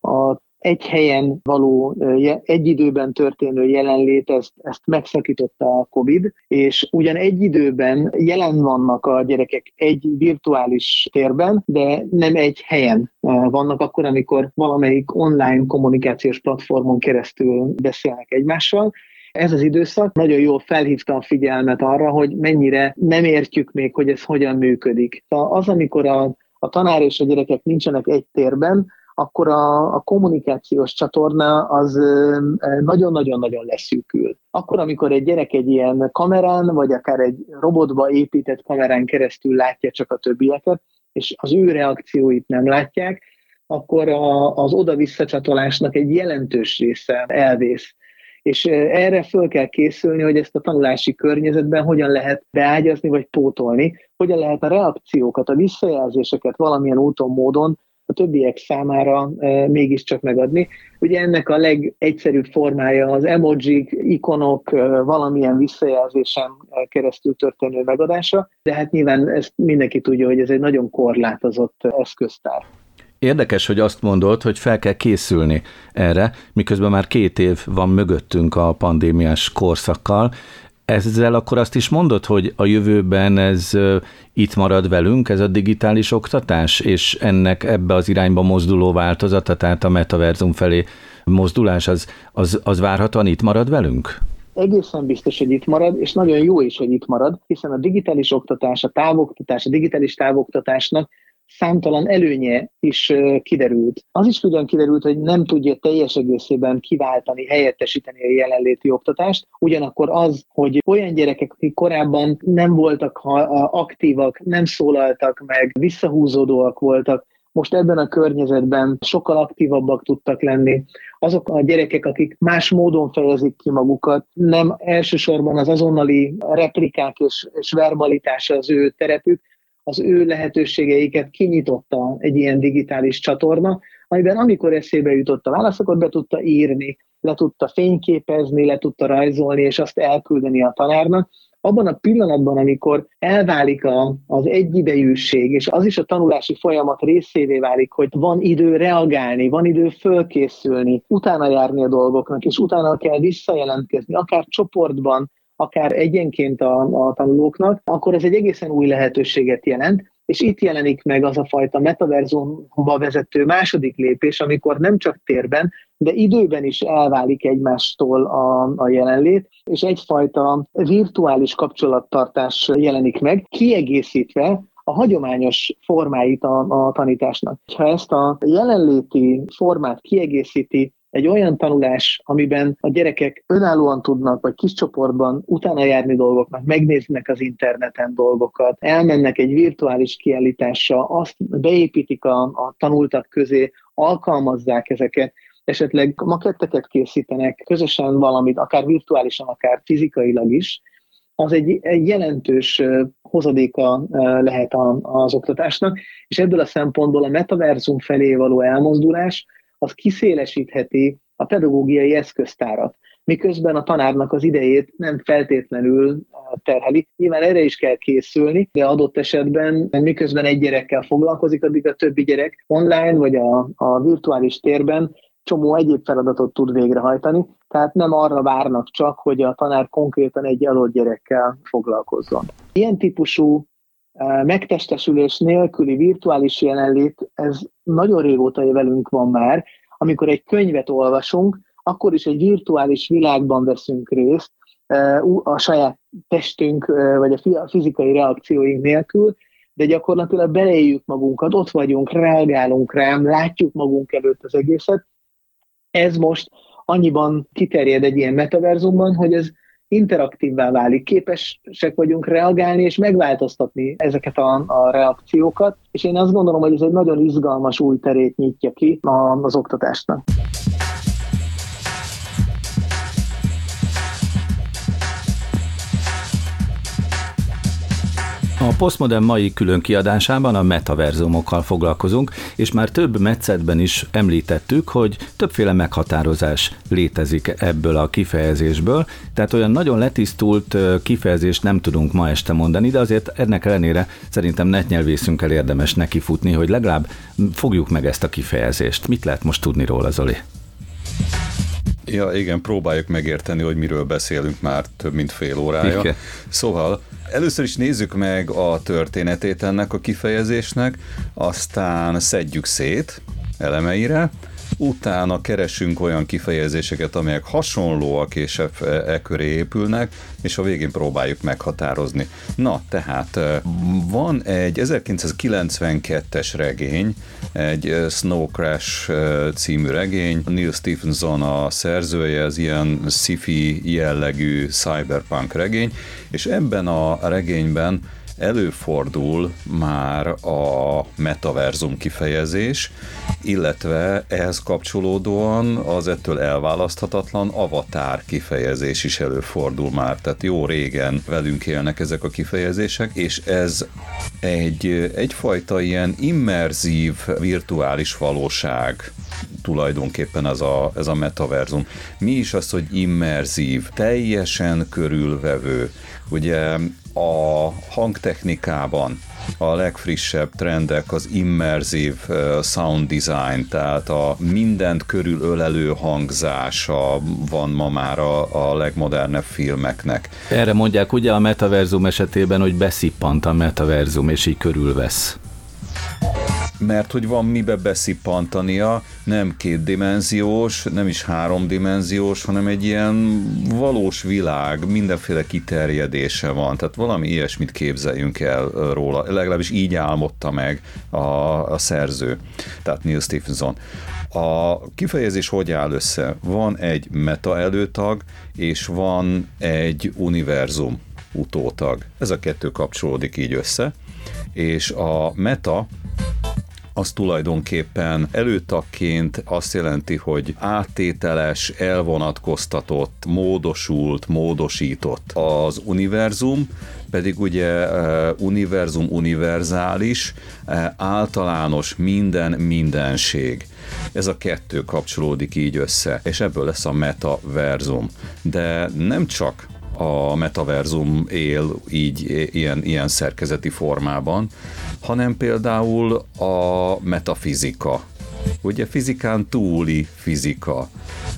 a egy helyen való, egy időben történő jelenlét, ezt, ezt megszakította a Covid, és ugyan egy időben jelen vannak a gyerekek egy virtuális térben, de nem egy helyen vannak akkor, amikor valamelyik online kommunikációs platformon keresztül beszélnek egymással. Ez az időszak nagyon jól felhívta a figyelmet arra, hogy mennyire nem értjük még, hogy ez hogyan működik. Az, amikor a, a tanár és a gyerekek nincsenek egy térben, akkor a, a kommunikációs csatorna az nagyon-nagyon-nagyon leszűkül. Akkor, amikor egy gyerek egy ilyen kamerán, vagy akár egy robotba épített kamerán keresztül látja csak a többieket, és az ő reakcióit nem látják, akkor a, az oda-visszacsatolásnak egy jelentős része elvész. És erre föl kell készülni, hogy ezt a tanulási környezetben hogyan lehet beágyazni, vagy pótolni, hogyan lehet a reakciókat, a visszajelzéseket valamilyen úton, módon a többiek számára e, mégiscsak megadni. Ugye ennek a legegyszerűbb formája az emojik, ikonok, e, valamilyen visszajelzésen keresztül történő megadása, de hát nyilván ezt mindenki tudja, hogy ez egy nagyon korlátozott eszköztár. Érdekes, hogy azt mondod, hogy fel kell készülni erre, miközben már két év van mögöttünk a pandémiás korszakkal. Ezzel akkor azt is mondod, hogy a jövőben ez itt marad velünk, ez a digitális oktatás, és ennek ebbe az irányba mozduló változata, tehát a metaverzum felé mozdulás, az, az, az várhatóan itt marad velünk? Egészen biztos, hogy itt marad, és nagyon jó is, hogy itt marad, hiszen a digitális oktatás, a távoktatás, a digitális távoktatásnak számtalan előnye is kiderült. Az is ugyan kiderült, hogy nem tudja teljes egészében kiváltani, helyettesíteni a jelenléti oktatást, ugyanakkor az, hogy olyan gyerekek, akik korábban nem voltak aktívak, nem szólaltak meg, visszahúzódóak voltak, most ebben a környezetben sokkal aktívabbak tudtak lenni. Azok a gyerekek, akik más módon fejezik ki magukat, nem elsősorban az azonnali replikák és, és verbalitása az ő terepük, az ő lehetőségeiket kinyitotta egy ilyen digitális csatorna, amiben amikor eszébe jutott a válasz, akkor be tudta írni, le tudta fényképezni, le tudta rajzolni, és azt elküldeni a tanárnak. Abban a pillanatban, amikor elválik a, az egyidejűség, és az is a tanulási folyamat részévé válik, hogy van idő reagálni, van idő fölkészülni, utána járni a dolgoknak, és utána kell visszajelentkezni, akár csoportban, akár egyenként a, a tanulóknak, akkor ez egy egészen új lehetőséget jelent, és itt jelenik meg az a fajta metaverzumba vezető második lépés, amikor nem csak térben, de időben is elválik egymástól a, a jelenlét, és egyfajta virtuális kapcsolattartás jelenik meg, kiegészítve a hagyományos formáit a, a tanításnak. Ha ezt a jelenléti formát kiegészíti egy olyan tanulás, amiben a gyerekek önállóan tudnak, vagy kis csoportban utána járni dolgoknak, megnéznek az interneten dolgokat, elmennek egy virtuális kiállításra, azt beépítik a, a tanultak közé, alkalmazzák ezeket, esetleg maketteket készítenek, közösen valamit, akár virtuálisan, akár fizikailag is, az egy, egy jelentős hozadéka lehet az oktatásnak, és ebből a szempontból a metaverzum felé való elmozdulás, az kiszélesítheti a pedagógiai eszköztárat, miközben a tanárnak az idejét nem feltétlenül terheli. Nyilván erre is kell készülni, de adott esetben miközben egy gyerekkel foglalkozik, addig a többi gyerek online vagy a, a virtuális térben csomó egyéb feladatot tud végrehajtani, tehát nem arra várnak csak, hogy a tanár konkrétan egy adott gyerekkel foglalkozzon. Ilyen típusú megtestesülés nélküli virtuális jelenlét, ez nagyon régóta velünk van már, amikor egy könyvet olvasunk, akkor is egy virtuális világban veszünk részt a saját testünk vagy a fizikai reakcióink nélkül, de gyakorlatilag beleéljük magunkat, ott vagyunk, reagálunk rá, látjuk magunk előtt az egészet. Ez most annyiban kiterjed egy ilyen metaverzumban, hogy ez interaktívvá válik, képesek vagyunk reagálni és megváltoztatni ezeket a, a reakciókat, és én azt gondolom, hogy ez egy nagyon izgalmas új terét nyitja ki az oktatásnak. A Postmodern mai különkiadásában a metaverzumokkal foglalkozunk, és már több metszetben is említettük, hogy többféle meghatározás létezik ebből a kifejezésből, tehát olyan nagyon letisztult kifejezést nem tudunk ma este mondani, de azért ennek ellenére szerintem netnyelvészünkkel érdemes nekifutni, hogy legalább fogjuk meg ezt a kifejezést. Mit lehet most tudni róla, Zoli? Ja, igen, próbáljuk megérteni, hogy miről beszélünk már több mint fél órája. Igen. Szóval először is nézzük meg a történetét ennek a kifejezésnek, aztán szedjük szét elemeire, utána keresünk olyan kifejezéseket, amelyek hasonlóak és e, e köré épülnek, és a végén próbáljuk meghatározni. Na, tehát van egy ezerkilencszázkilencvenkettes regény, egy Snow Crash című regény, Neil Stephenson a szerzője, ez ilyen sci-fi jellegű cyberpunk regény, és ebben a regényben előfordul már a metaverzum kifejezés, illetve ehhez kapcsolódóan az ettől elválaszthatatlan avatár kifejezés is előfordul már, tehát jó régen velünk élnek ezek a kifejezések, és ez egy, egyfajta ilyen immerzív virtuális valóság tulajdonképpen ez a, ez a metaverzum. Mi is az, hogy immerzív, teljesen körülvevő, ugye a hangtechnikában a legfrissebb trendek az immersív sound design, tehát a mindent körülölelő hangzása van ma már a, a legmodernebb filmeknek. Erre mondják ugye a metaverzum esetében, hogy beszippant a metaverzum, és így körülvesz. Mert hogy van mibe beszippantania, nem kétdimenziós, nem is háromdimenziós, hanem egy ilyen valós világ, mindenféle kiterjedése van, tehát valami ilyesmit képzeljünk el róla, legalábbis így álmodta meg a, a szerző, tehát Neil Stephenson. A kifejezés hogy áll össze? Van egy meta előtag, és van egy univerzum utótag. Ez a kettő kapcsolódik így össze, és a meta az tulajdonképpen előtagként azt jelenti, hogy áttételes, elvonatkoztatott, módosult, módosított. Az univerzum pedig ugye univerzum univerzális, általános minden mindenség. Ez a kettő kapcsolódik így össze, és ebből lesz a metaverzum. De nem csak a metaverzum él így ilyen, ilyen szerkezeti formában, hanem például a metafizika. Ugye fizikán túli fizika,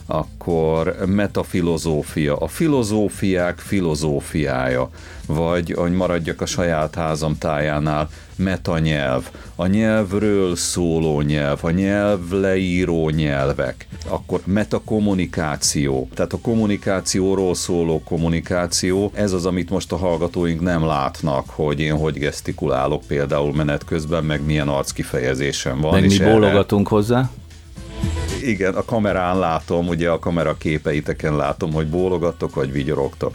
akkor metafilozófia, a filozófiák filozófiája, vagy, hogy maradjak a saját házam tájánál, metanyelv, a nyelvről szóló nyelv, a nyelv leíró nyelvek, akkor metakommunikáció, tehát a kommunikációról szóló kommunikáció, ez az, amit most a hallgatóink nem látnak, hogy én hogy gesztikulálok például menet közben, meg milyen arckifejezésem van. Meg mi bólogatunk erre... hozzá? Igen, a kamerán látom, ugye a kamera képeiteken látom, hogy bólogattok, vagy vigyorogtok.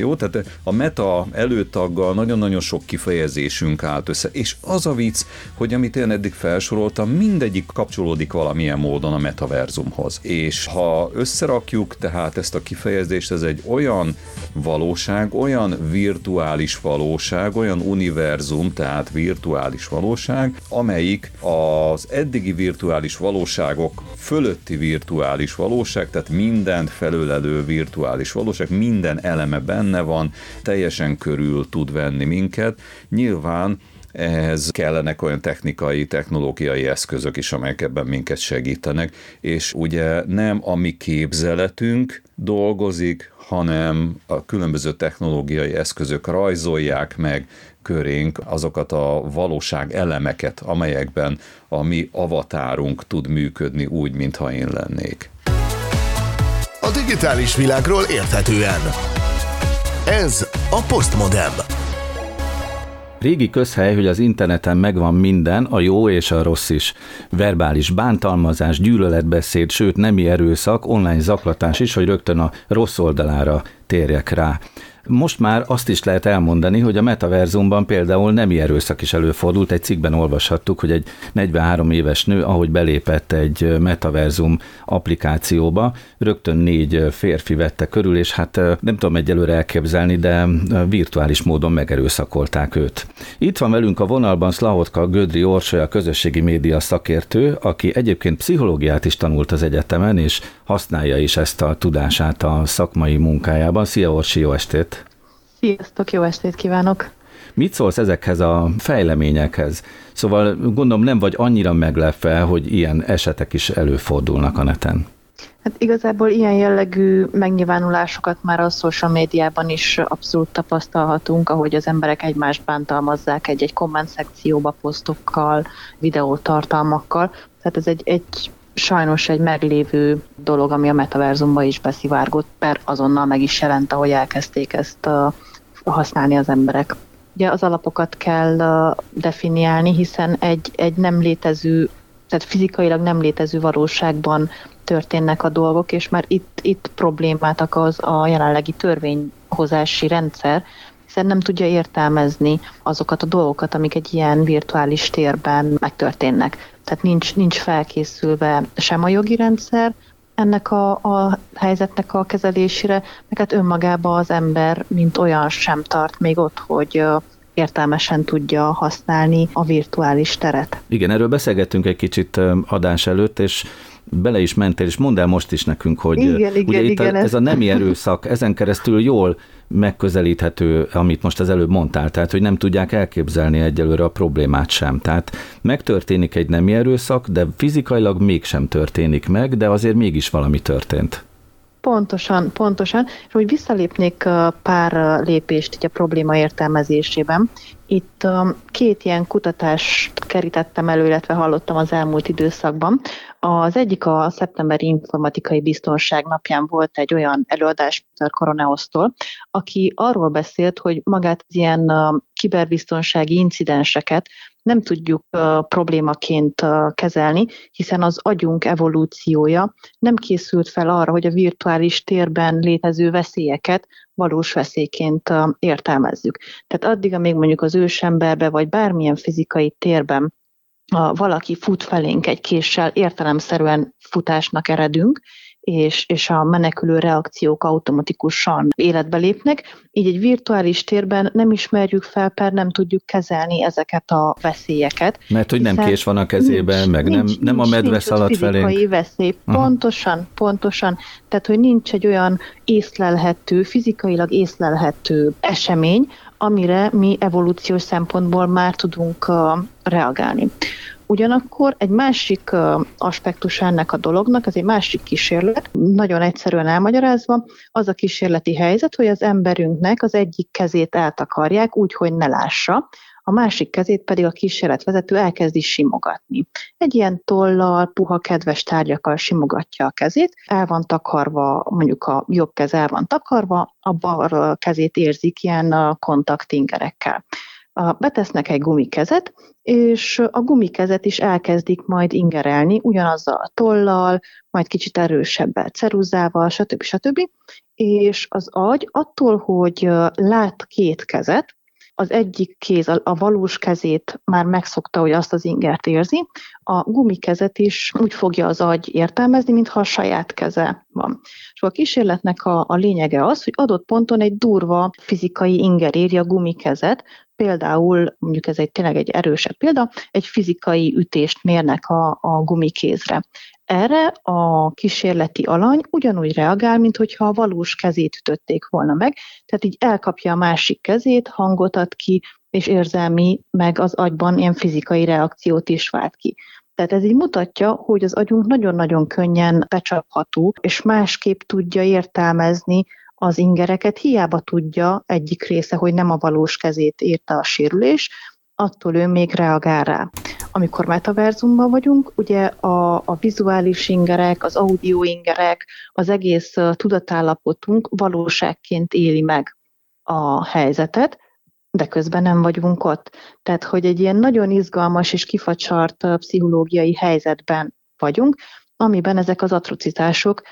Jó, tehát a meta előtaggal nagyon-nagyon sok kifejezésünk állt össze, és az a vicc, hogy amit én eddig felsoroltam, mindegyik kapcsolódik valamilyen módon a metaverzumhoz. És ha összerakjuk tehát ezt a kifejezést, ez egy olyan valóság, olyan virtuális valóság, olyan univerzum, tehát virtuális valóság, amelyik az eddigi virtuális valóságok fölötti virtuális valóság, tehát mindent felölelő virtuális valóság, minden eleme benne van, teljesen körül tud venni minket. Nyilván ehhez kellenek olyan technikai, technológiai eszközök is, amelyek ebben minket segítenek, és ugye nem a mi képzeletünk dolgozik, hanem a különböző technológiai eszközök rajzolják meg körénk azokat a valóság elemeket, amelyekben a mi avatárunk tud működni úgy, mintha én lennék. A digitális világról érthetően. Ez a Postmodern. Régi közhely, hogy az interneten megvan minden, a jó és a rossz is. Verbális bántalmazás, gyűlöletbeszéd, sőt nemi erőszak, online zaklatás is, hogy rögtön a rossz oldalára térjek rá. Most már azt is lehet elmondani, hogy a metaverzumban például nemi erőszak is előfordult. Egy cikkben olvashattuk, hogy egy negyvenhárom éves nő, ahogy belépett egy metaverzum applikációba, rögtön négy férfi vette körül, és hát nem tudom egyelőre elképzelni, de virtuális módon megerőszakolták őt. Itt van velünk a vonalban Szlahotka Gödri Orsolya, a közösségi média szakértő, aki egyébként pszichológiát is tanult az egyetemen, és használja is ezt a tudását a szakmai munkájában. Szia Orsi, jó estét! Sziasztok, jó estét kívánok! Mit szólsz ezekhez a fejleményekhez? Szóval gondolom nem vagy annyira meglepve, hogy ilyen esetek is előfordulnak a neten. Hát igazából ilyen jellegű megnyilvánulásokat már a social médiában is abszolút tapasztalhatunk, ahogy az emberek egymást bántalmazzák egy-egy komment szekcióba, posztokkal, videótartalmakkal. Tehát ez egy, egy sajnos egy meglévő dolog, ami a metaverzumba is beszivárgott, mert azonnal meg is jelent, ahogy elkezdték ezt a, a használni az emberek. Ugye az alapokat kell a, definiálni, hiszen egy, egy nem létező, tehát fizikailag nem létező valóságban történnek a dolgok, és már itt, itt problémát okoz a jelenlegi törvényhozási rendszer, hiszen nem tudja értelmezni azokat a dolgokat, amik egy ilyen virtuális térben megtörténnek. Tehát nincs, nincs felkészülve sem a jogi rendszer ennek a, a helyzetnek a kezelésére, meg hát önmagában az ember, mint olyan sem tart még ott, hogy értelmesen tudja használni a virtuális teret. Igen, erről beszélgettünk egy kicsit adás előtt, és bele is mentél, és mondd el most is nekünk, hogy igen, ugye igen, itt igen, a, ez a nemi erőszak, ezen keresztül jól megközelíthető, amit most az előbb mondtál, tehát hogy nem tudják elképzelni egyelőre a problémát sem. Tehát megtörténik egy nemi erőszak, de fizikailag mégsem történik meg, de azért mégis valami történt. Pontosan, pontosan. És hogy visszalépnék pár lépést így a probléma értelmezésében. Itt két ilyen kutatást kerítettem elő, illetve hallottam az elmúlt időszakban. Az egyik a szeptemberi informatikai biztonság napján volt egy olyan előadás Peter Koroneosztól, aki arról beszélt, hogy magát ilyen kiberbiztonsági incidenseket nem tudjuk problémaként kezelni, hiszen az agyunk evolúciója nem készült fel arra, hogy a virtuális térben létező veszélyeket valós veszélyként értelmezzük. Tehát addig, amíg mondjuk az ősemberbe, vagy bármilyen fizikai térben ha valaki fut felénk egy késsel, értelemszerűen futásnak eredünk, és, és a menekülő reakciók automatikusan életbe lépnek. Így egy virtuális térben nem ismerjük fel, per nem tudjuk kezelni ezeket a veszélyeket. Mert hogy nem kés van a kezében, nincs, meg nem, nincs, nem a medve szalad felénk. Fizikai veszély. Pontosan, uh-huh. pontosan. Tehát, hogy nincs egy olyan észlelhető, fizikailag észlelhető esemény, amire mi evolúciós szempontból már tudunk uh, reagálni. Ugyanakkor egy másik uh, aspektus ennek a dolognak, ez egy másik kísérlet, nagyon egyszerűen elmagyarázva, az a kísérleti helyzet, hogy az emberünknek az egyik kezét eltakarják úgy, hogy ne lássa, a másik kezét pedig a kísérletvezető elkezdi simogatni. Egy ilyen tollal, puha, kedves tárgyakkal simogatja a kezét, el van takarva, mondjuk a jobb kez el van takarva, a bal kezét érzik ilyen kontaktingerekkel. Betesznek egy gumikezet, és a gumikezet is elkezdik majd ingerelni, ugyanazzal a tollal, majd kicsit erősebbel, ceruzával, stb. stb. És az agy attól, hogy lát két kezet, az egyik kéz, a valós kezét már megszokta, hogy azt az ingert érzi, a gumikezet is úgy fogja az agy értelmezni, mintha a saját keze van. És a kísérletnek a, a lényege az, hogy adott ponton egy durva fizikai inger éri a gumikezet, például, mondjuk ez egy tényleg egy erősebb példa, egy fizikai ütést mérnek a, a gumikézre. Erre a kísérleti alany ugyanúgy reagál, mint hogyha a valós kezét ütötték volna meg, tehát így elkapja a másik kezét, hangot ad ki, és érzelmi, meg az agyban ilyen fizikai reakciót is vált ki. Tehát ez így mutatja, hogy az agyunk nagyon-nagyon könnyen becsapható, és másképp tudja értelmezni az ingereket, hiába tudja egyik része, hogy nem a valós kezét érte a sérülés, attól ő még reagál rá. Amikor metaverzumban vagyunk, ugye a, a vizuális ingerek, az audio ingerek, az egész tudatállapotunk valóságként éli meg a helyzetet, de közben nem vagyunk ott. Tehát, hogy egy ilyen nagyon izgalmas és kifacsart pszichológiai helyzetben vagyunk, amiben ezek az atrocitások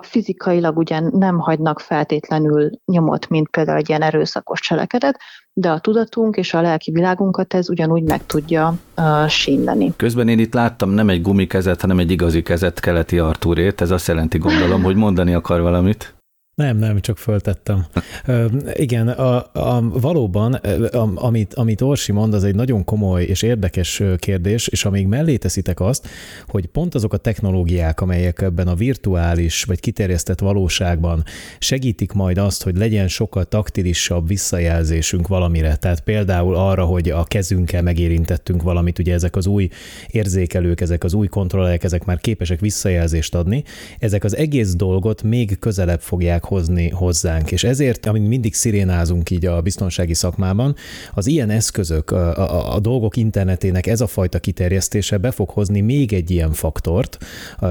fizikailag ugyan nem hagynak feltétlenül nyomot, mint például egy ilyen erőszakos cselekedet, de a tudatunk és a lelki világunkat ez ugyanúgy meg tudja uh, sínleni. Közben én itt láttam nem egy gumikezet, hanem egy igazi kezet, Keleti Artúrét, ez azt jelenti, gondolom, hogy mondani akar valamit. Nem, nem, csak föltettem. Ö, igen, a, a, valóban, a, amit, amit Orsi mond, az egy nagyon komoly és érdekes kérdés, és amíg mellé teszitek azt, hogy pont azok a technológiák, amelyek ebben a virtuális vagy kiterjesztett valóságban segítik majd azt, hogy legyen sokkal taktilisabb visszajelzésünk valamire. Tehát például arra, hogy a kezünkkel megérintettünk valamit, ugye ezek az új érzékelők, ezek az új kontrollek, ezek már képesek visszajelzést adni, ezek az egész dolgot még közelebb fogják hozni hozzánk. És ezért, amint mindig szirénázunk így a biztonsági szakmában, az ilyen eszközök, a, a, a dolgok internetének ez a fajta kiterjesztése be fog hozni még egy ilyen faktort,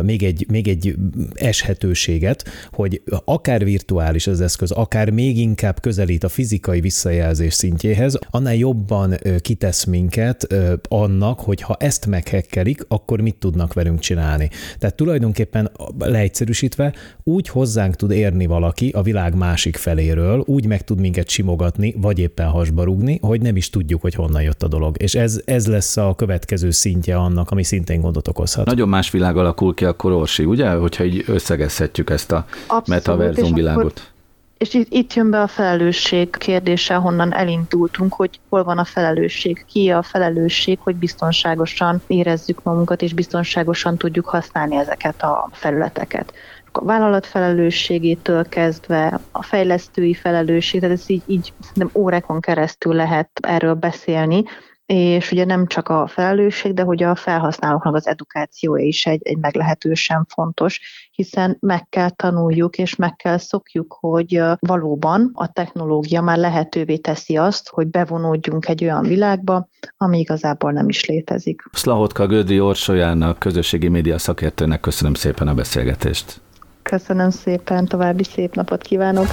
még egy, még egy eshetőséget, hogy akár virtuális az eszköz, akár még inkább közelít a fizikai visszajelzés szintjéhez, annál jobban kitesz minket annak, hogy ha ezt meghekkelik, akkor mit tudnak velünk csinálni. Tehát tulajdonképpen leegyszerűsítve úgy hozzánk tud érni valami, valaki a világ másik feléről úgy meg tud minket simogatni, vagy éppen hasba rúgni, hogy nem is tudjuk, hogy honnan jött a dolog. És ez, ez lesz a következő szintje annak, ami szintén gondot okozhat. Nagyon más világ alakul ki akkor, Orsi, ugye? Hogyha így összegezhetjük ezt a abszolút, metaverzum világot. És itt, itt jön be a felelősség kérdése, honnan elindultunk, hogy hol van a felelősség, ki a felelősség, hogy biztonságosan érezzük magunkat, és biztonságosan tudjuk használni ezeket a felületeket. A vállalat felelősségétől kezdve, a fejlesztői felelősség, tehát ez így, így nem órákon keresztül lehet erről beszélni, és ugye nem csak a felelősség, de hogy a felhasználóknak az edukációja is egy, egy meglehetősen fontos, hiszen meg kell tanuljuk, és meg kell szokjuk, hogy valóban a technológia már lehetővé teszi azt, hogy bevonódjunk egy olyan világba, ami igazából nem is létezik. Szlahotka Gödri Orsolyának, közösségi média szakértőnek köszönöm szépen a beszélgetést. Köszönöm szépen, további szép napot kívánok!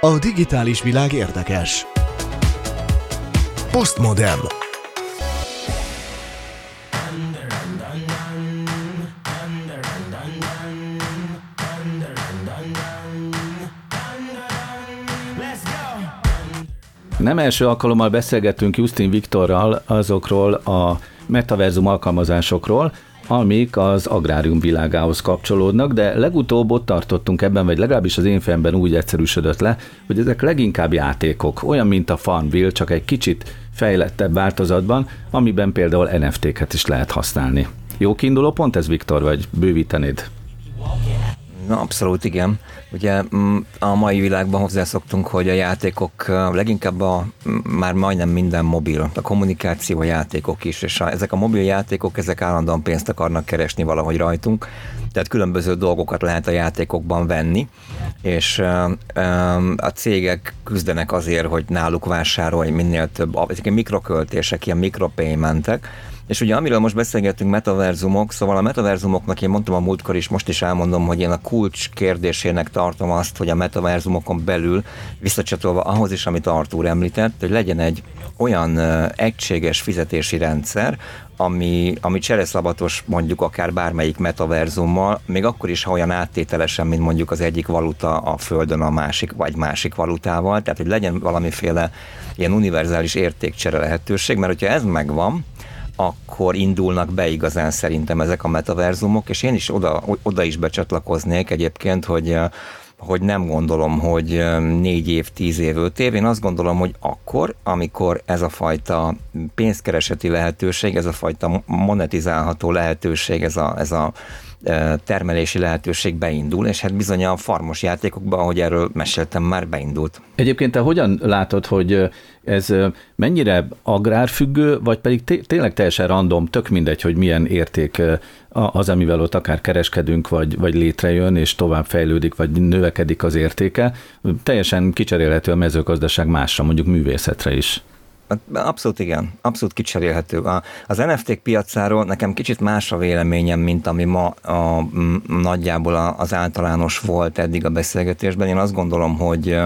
A digitális világ érdekes. Postmodern. Nem első alkalommal beszélgettünk Justin Viktorral azokról a metaverzum alkalmazásokról, amik az agrárium világához kapcsolódnak, de legutóbb ott tartottunk ebben, vagy legalábbis az én fejemben úgy egyszerűsödött le, hogy ezek leginkább játékok, olyan mint a Farmville, csak egy kicsit fejlettebb változatban, amiben például en ef té-ket is lehet használni. Jó kiinduló pont ez, Viktor, vagy bővítenéd? Na, abszolút igen. Ugye a mai világban hozzászoktunk, hogy a játékok leginkább a, már majdnem minden mobil, a kommunikáció, a játékok is, és a, ezek a mobil játékok, ezek állandóan pénzt akarnak keresni valahogy rajtunk, tehát különböző dolgokat lehet a játékokban venni, és a cégek küzdenek azért, hogy náluk vásárolj minél több, ezek a mikroköltések, ilyen mikropaymentek. És ugye amiről most beszélgettünk, metaverzumok, szóval a metaverzumoknak én mondtam a múltkor is, most is elmondom, hogy én a kulcs kérdésének tartom azt, hogy a metaverzumokon belül, visszacsatolva ahhoz is, amit Artúr említett, hogy legyen egy olyan egységes fizetési rendszer, ami, ami csereszabatos mondjuk akár bármelyik metaverzummal, még akkor is, ha olyan áttételesen, mint mondjuk az egyik valuta a Földön a másik, vagy másik valutával, tehát hogy legyen valamiféle ilyen univerzális értékcsere lehetőség, mert hogyha ez megvan, akkor indulnak be igazán szerintem ezek a metaverzumok, és én is oda, oda is becsatlakoznék egyébként, hogy, hogy nem gondolom, hogy négy év, tíz év, öt év, én azt gondolom, hogy akkor, amikor ez a fajta pénzkereseti lehetőség, ez a fajta monetizálható lehetőség, ez a, ez a termelési lehetőség beindul, és hát bizony a farmos játékokban, ahogy erről meséltem, már beindult. Egyébként te hogyan látod, hogy ez mennyire agrárfüggő, vagy pedig té- tényleg teljesen random, tök mindegy, hogy milyen érték az, amivel ott akár kereskedünk, vagy, vagy létrejön, és tovább fejlődik, vagy növekedik az értéke, teljesen kicserélhető a mezőgazdaság másra, mondjuk művészetre is. Abszolút igen, abszolút kicserélhető. Az en ef té-k piacáról nekem kicsit más a véleményem, mint ami ma a, nagyjából az általános volt eddig a beszélgetésben. Én azt gondolom, hogy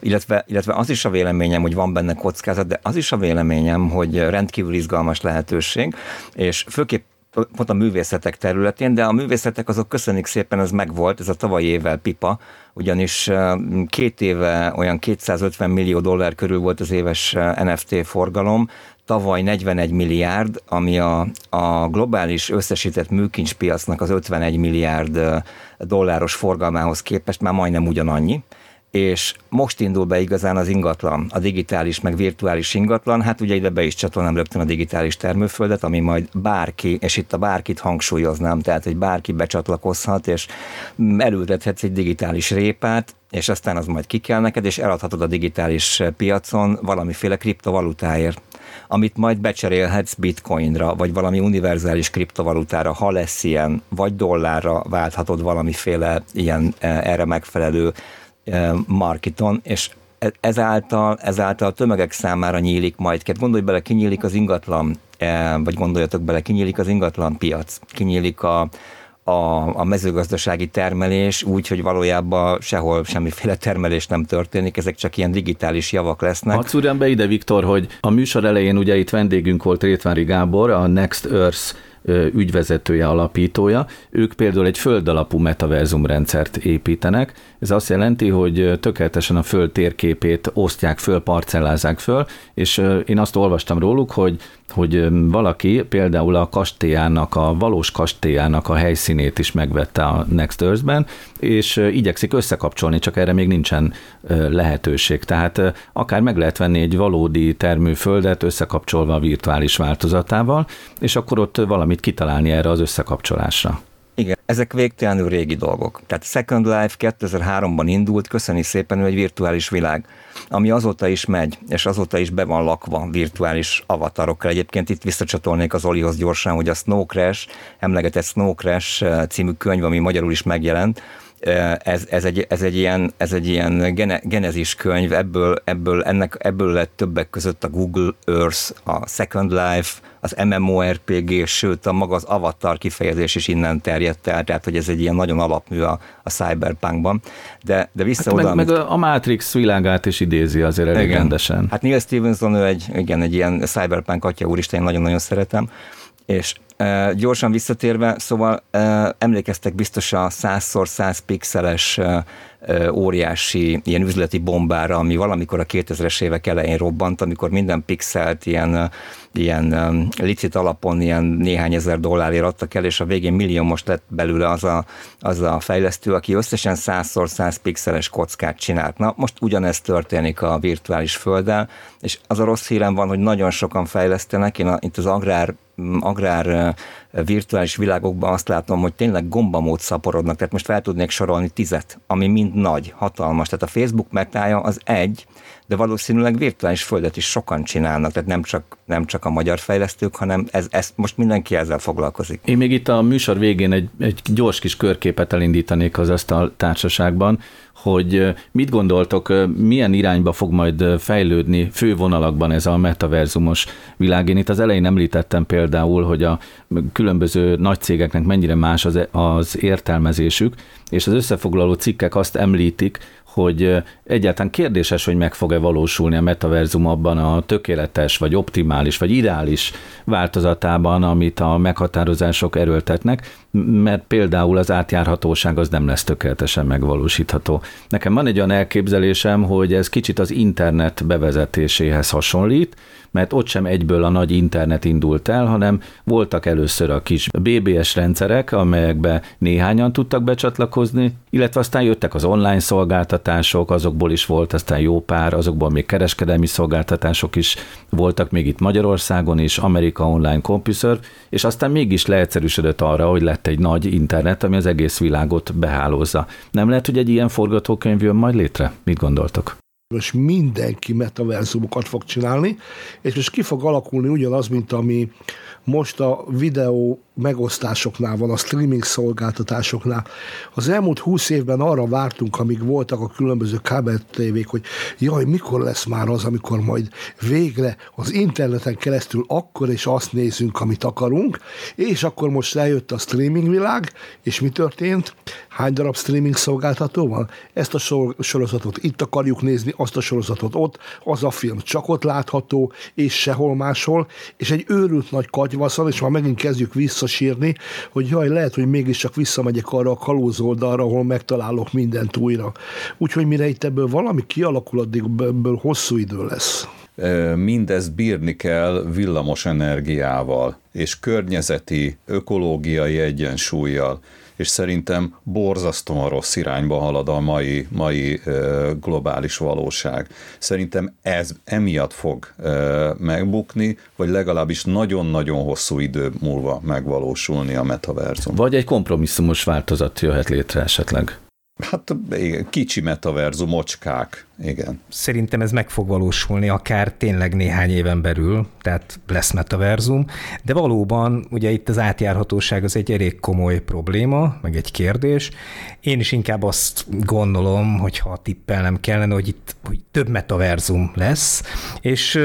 illetve, illetve az is a véleményem, hogy van benne kockázat, de az is a véleményem, hogy rendkívül izgalmas lehetőség, és főképp pont a művészetek területén, de a művészetek azok köszönjük szépen, ez megvolt, ez a tavalyi évvel pipa, ugyanis két éve olyan kétszázötven millió dollár körül volt az éves en ef té forgalom, tavaly negyvenegy milliárd, ami a, a globális összesített műkincspiacnak az ötvenegy milliárd dolláros forgalmához képest már majdnem ugyanannyi, és most indul be igazán az ingatlan, a digitális, meg virtuális ingatlan, hát ugye ide be is csatolnám rögtön a digitális termőföldet, ami majd bárki, és itt a bárkit hangsúlyoznám, tehát hogy bárki becsatlakozhat, és elültethetsz egy digitális répát, és aztán az majd ki kell neked, és eladhatod a digitális piacon valamiféle kriptovalutáért, amit majd becserélhetsz bitcoinra, vagy valami univerzális kriptovalutára, ha lesz ilyen, vagy dollárra válthatod valamiféle ilyen erre megfelelő marketon, és ezáltal, ezáltal a tömegek számára nyílik majd. Gondolj bele, kinyílik az ingatlan, vagy gondoljatok bele, kinyílik az ingatlan piac, kinyílik a, a, a mezőgazdasági termelés, úgy, hogy valójában sehol semmiféle termelés nem történik, ezek csak ilyen digitális javak lesznek. Hadd szúrjam be ide, Viktor, hogy a műsor elején ugye itt vendégünk volt Rétvári Gábor, a Next Earth ügyvezetője, alapítója. Ők például egy földalapú metaverzumrendszert építenek. Ez azt jelenti, hogy tökéletesen a föld térképét osztják föl, parcellázzák föl, és én azt olvastam róluk, hogy, hogy valaki például a kastélyának, a valós kastélyának a helyszínét is megvette a Next Earth-ben, és igyekszik összekapcsolni, csak erre még nincsen lehetőség. Tehát akár meg lehet venni egy valódi termőföldet összekapcsolva a virtuális változatával, és akkor ott valami mit kitalálni erre az összekapcsolásra. Igen, ezek végtelenül régi dolgok. Tehát Second Life kétezer-háromban indult, köszöni szépen, hogy egy virtuális világ, ami azóta is megy, és azóta is be van lakva virtuális avatarokkal. Egyébként itt visszacsatolnék az Olihoz gyorsan, hogy a Snow Crash, emlegetett Snow Crash című könyv, ami magyarul is megjelent, Ez, ez, egy, ez, egy ilyen, ez egy ilyen gene, genezis könyv, ebből, ebből, ennek, ebből lett többek között a Google Earth, a Second Life, az em em o er pé gé, sőt a maga az Avatar kifejezés is innen terjedt el, tehát hogy ez egy ilyen nagyon alapmű a, a cyberpunkban. De, de vissza hát oda, meg, amit... meg a Matrix világát is idézi azért elég igen. rendesen. Hát Neil Stevenson, ő egy, igen, egy ilyen cyberpunk atya úristen, én nagyon-nagyon szeretem, és E, gyorsan visszatérve, szóval e, emlékeztek biztos a százszor száz pixeles e, e, óriási ilyen üzleti bombára, ami valamikor a kétezres évek elején robbant, amikor minden pixelt ilyen, ilyen e, licit alapon ilyen néhány ezer dollárért adtak el, és a végén millió most lett belőle az a, az a fejlesztő, aki összesen százszor száz pixeles kockát csinált. Na, most ugyanez történik a virtuális földdel, és az a rossz hírem van, hogy nagyon sokan fejlesztenek. Én a, itt az agrár agrár virtuális világokban azt látom, hogy tényleg gombamód szaporodnak, tehát most fel tudnék sorolni tizet, ami mind nagy, hatalmas, tehát a Facebook metája az egy, de valószínűleg virtuális földet is sokan csinálnak, tehát nem csak, nem csak a magyar fejlesztők, hanem ez, ez, most mindenki ezzel foglalkozik. Én még itt a műsor végén egy, egy gyors kis körképet elindítanék az asztal társaságban, hogy mit gondoltok, milyen irányba fog majd fejlődni fővonalakban ez a metaverzumos világ. Én itt az elején említettem például, hogy a különböző nagy cégeknek mennyire más az, az értelmezésük, és az összefoglaló cikkek azt említik, hogy egyáltalán kérdéses, hogy meg fog-e valósulni a metaverzum abban a tökéletes, vagy optimális, vagy ideális változatában, amit a meghatározások erőltetnek, mert például az átjárhatóság az nem lesz tökéletesen megvalósítható. Nekem van egy olyan elképzelésem, hogy ez kicsit az internet bevezetéséhez hasonlít, mert ott sem egyből a nagy internet indult el, hanem voltak először a kis bé bé es rendszerek, amelyekbe néhányan tudtak becsatlakozni, illetve aztán jöttek az online szolgáltatások, azokból is volt aztán jó pár, azokból még kereskedelmi szolgáltatások is voltak, még itt Magyarországon is, Amerika Online CompuServe, és aztán mégis leegyszerűsödött arra, hogy lett egy nagy internet, ami az egész világot behálózza. Nem lehet, hogy egy ilyen forgatókönyv jön majd létre? Mit gondoltok? Most mindenki metaverzumokat fog csinálni, és most ki fog alakulni ugyanaz, mint ami most a videó megosztásoknál van, a streaming szolgáltatásoknál. Az elmúlt húsz évben arra vártunk, amíg voltak a különböző kábeltévék, hogy jaj, mikor lesz már az, amikor majd végre az interneten keresztül akkor és azt nézünk, amit akarunk, és akkor most eljött a streaming világ, és mi történt? Hány darab streaming szolgáltató van? Ezt a sorozatot itt akarjuk nézni, azt a sorozatot ott, az a film csak ott látható, és sehol máshol, és egy őrült nagy katyvaszal, és már megint kezdjük vissza sírni, hogy jaj, lehet, hogy mégiscsak visszamegyek arra a kalóz oldalra, ahol megtalálok mindent újra. Úgyhogy mire itt ebből valami kialakul, addig ebből hosszú idő lesz. Mindezt bírni kell villamos energiával, és környezeti, ökológiai egyensúlyjal, és szerintem borzasztóan rossz irányba halad a mai, mai globális valóság. Szerintem ez emiatt fog megbukni, vagy legalábbis nagyon-nagyon hosszú idő múlva megvalósulni a metaverzum. Vagy egy kompromisszumos változat jöhet létre esetleg. Hát igen, kicsi metaverzumocskák, igen. Szerintem ez meg fog valósulni, akár tényleg néhány éven belül, tehát lesz metaverzum, de valóban ugye itt az átjárhatóság az egy elég komoly probléma, meg egy kérdés. Én is inkább azt gondolom, hogyha tippelnem kellene, hogy itt hogy több metaverzum lesz, és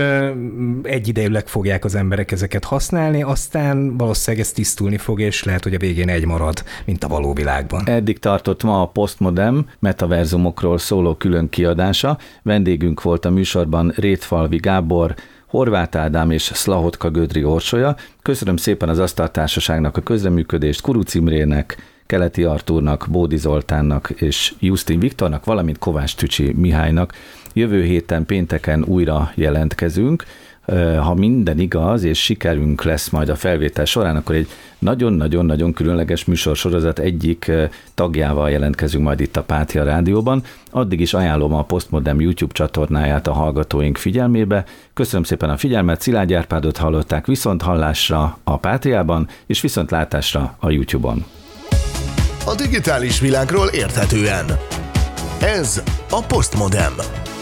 egyidejűleg fogják az emberek ezeket használni, aztán valószínűleg ez tisztulni fog, és lehet, hogy a végén egy marad, mint a való világban. Eddig tartott ma a post Modem metaverzumokról szóló külön kiadása. Vendégünk volt a műsorban Rétfalvi Gábor, Horváth Ádám és Szlahotka Gödri Orsolya. Köszönöm szépen az Asztaltársaságnak a közreműködést, Kuruc Imrének, Keleti Artúrnak, Bódi Zoltánnak és Justin Viktornak, valamint Kovács Tücsi Mihálynak. Jövő héten pénteken újra jelentkezünk. Ha minden igaz, és sikerünk lesz majd a felvétel során, akkor egy nagyon-nagyon-nagyon különleges műsorsorozat egyik tagjával jelentkezünk majd itt a Pátia Rádióban. Addig is ajánlom a Postmodern YouTube csatornáját a hallgatóink figyelmébe. Köszönöm szépen a figyelmet, Szilágy Árpádot hallották, viszont hallásra a Pátriában, és viszont látásra a YouTube-on. A digitális világról érthetően. Ez a Postmodern.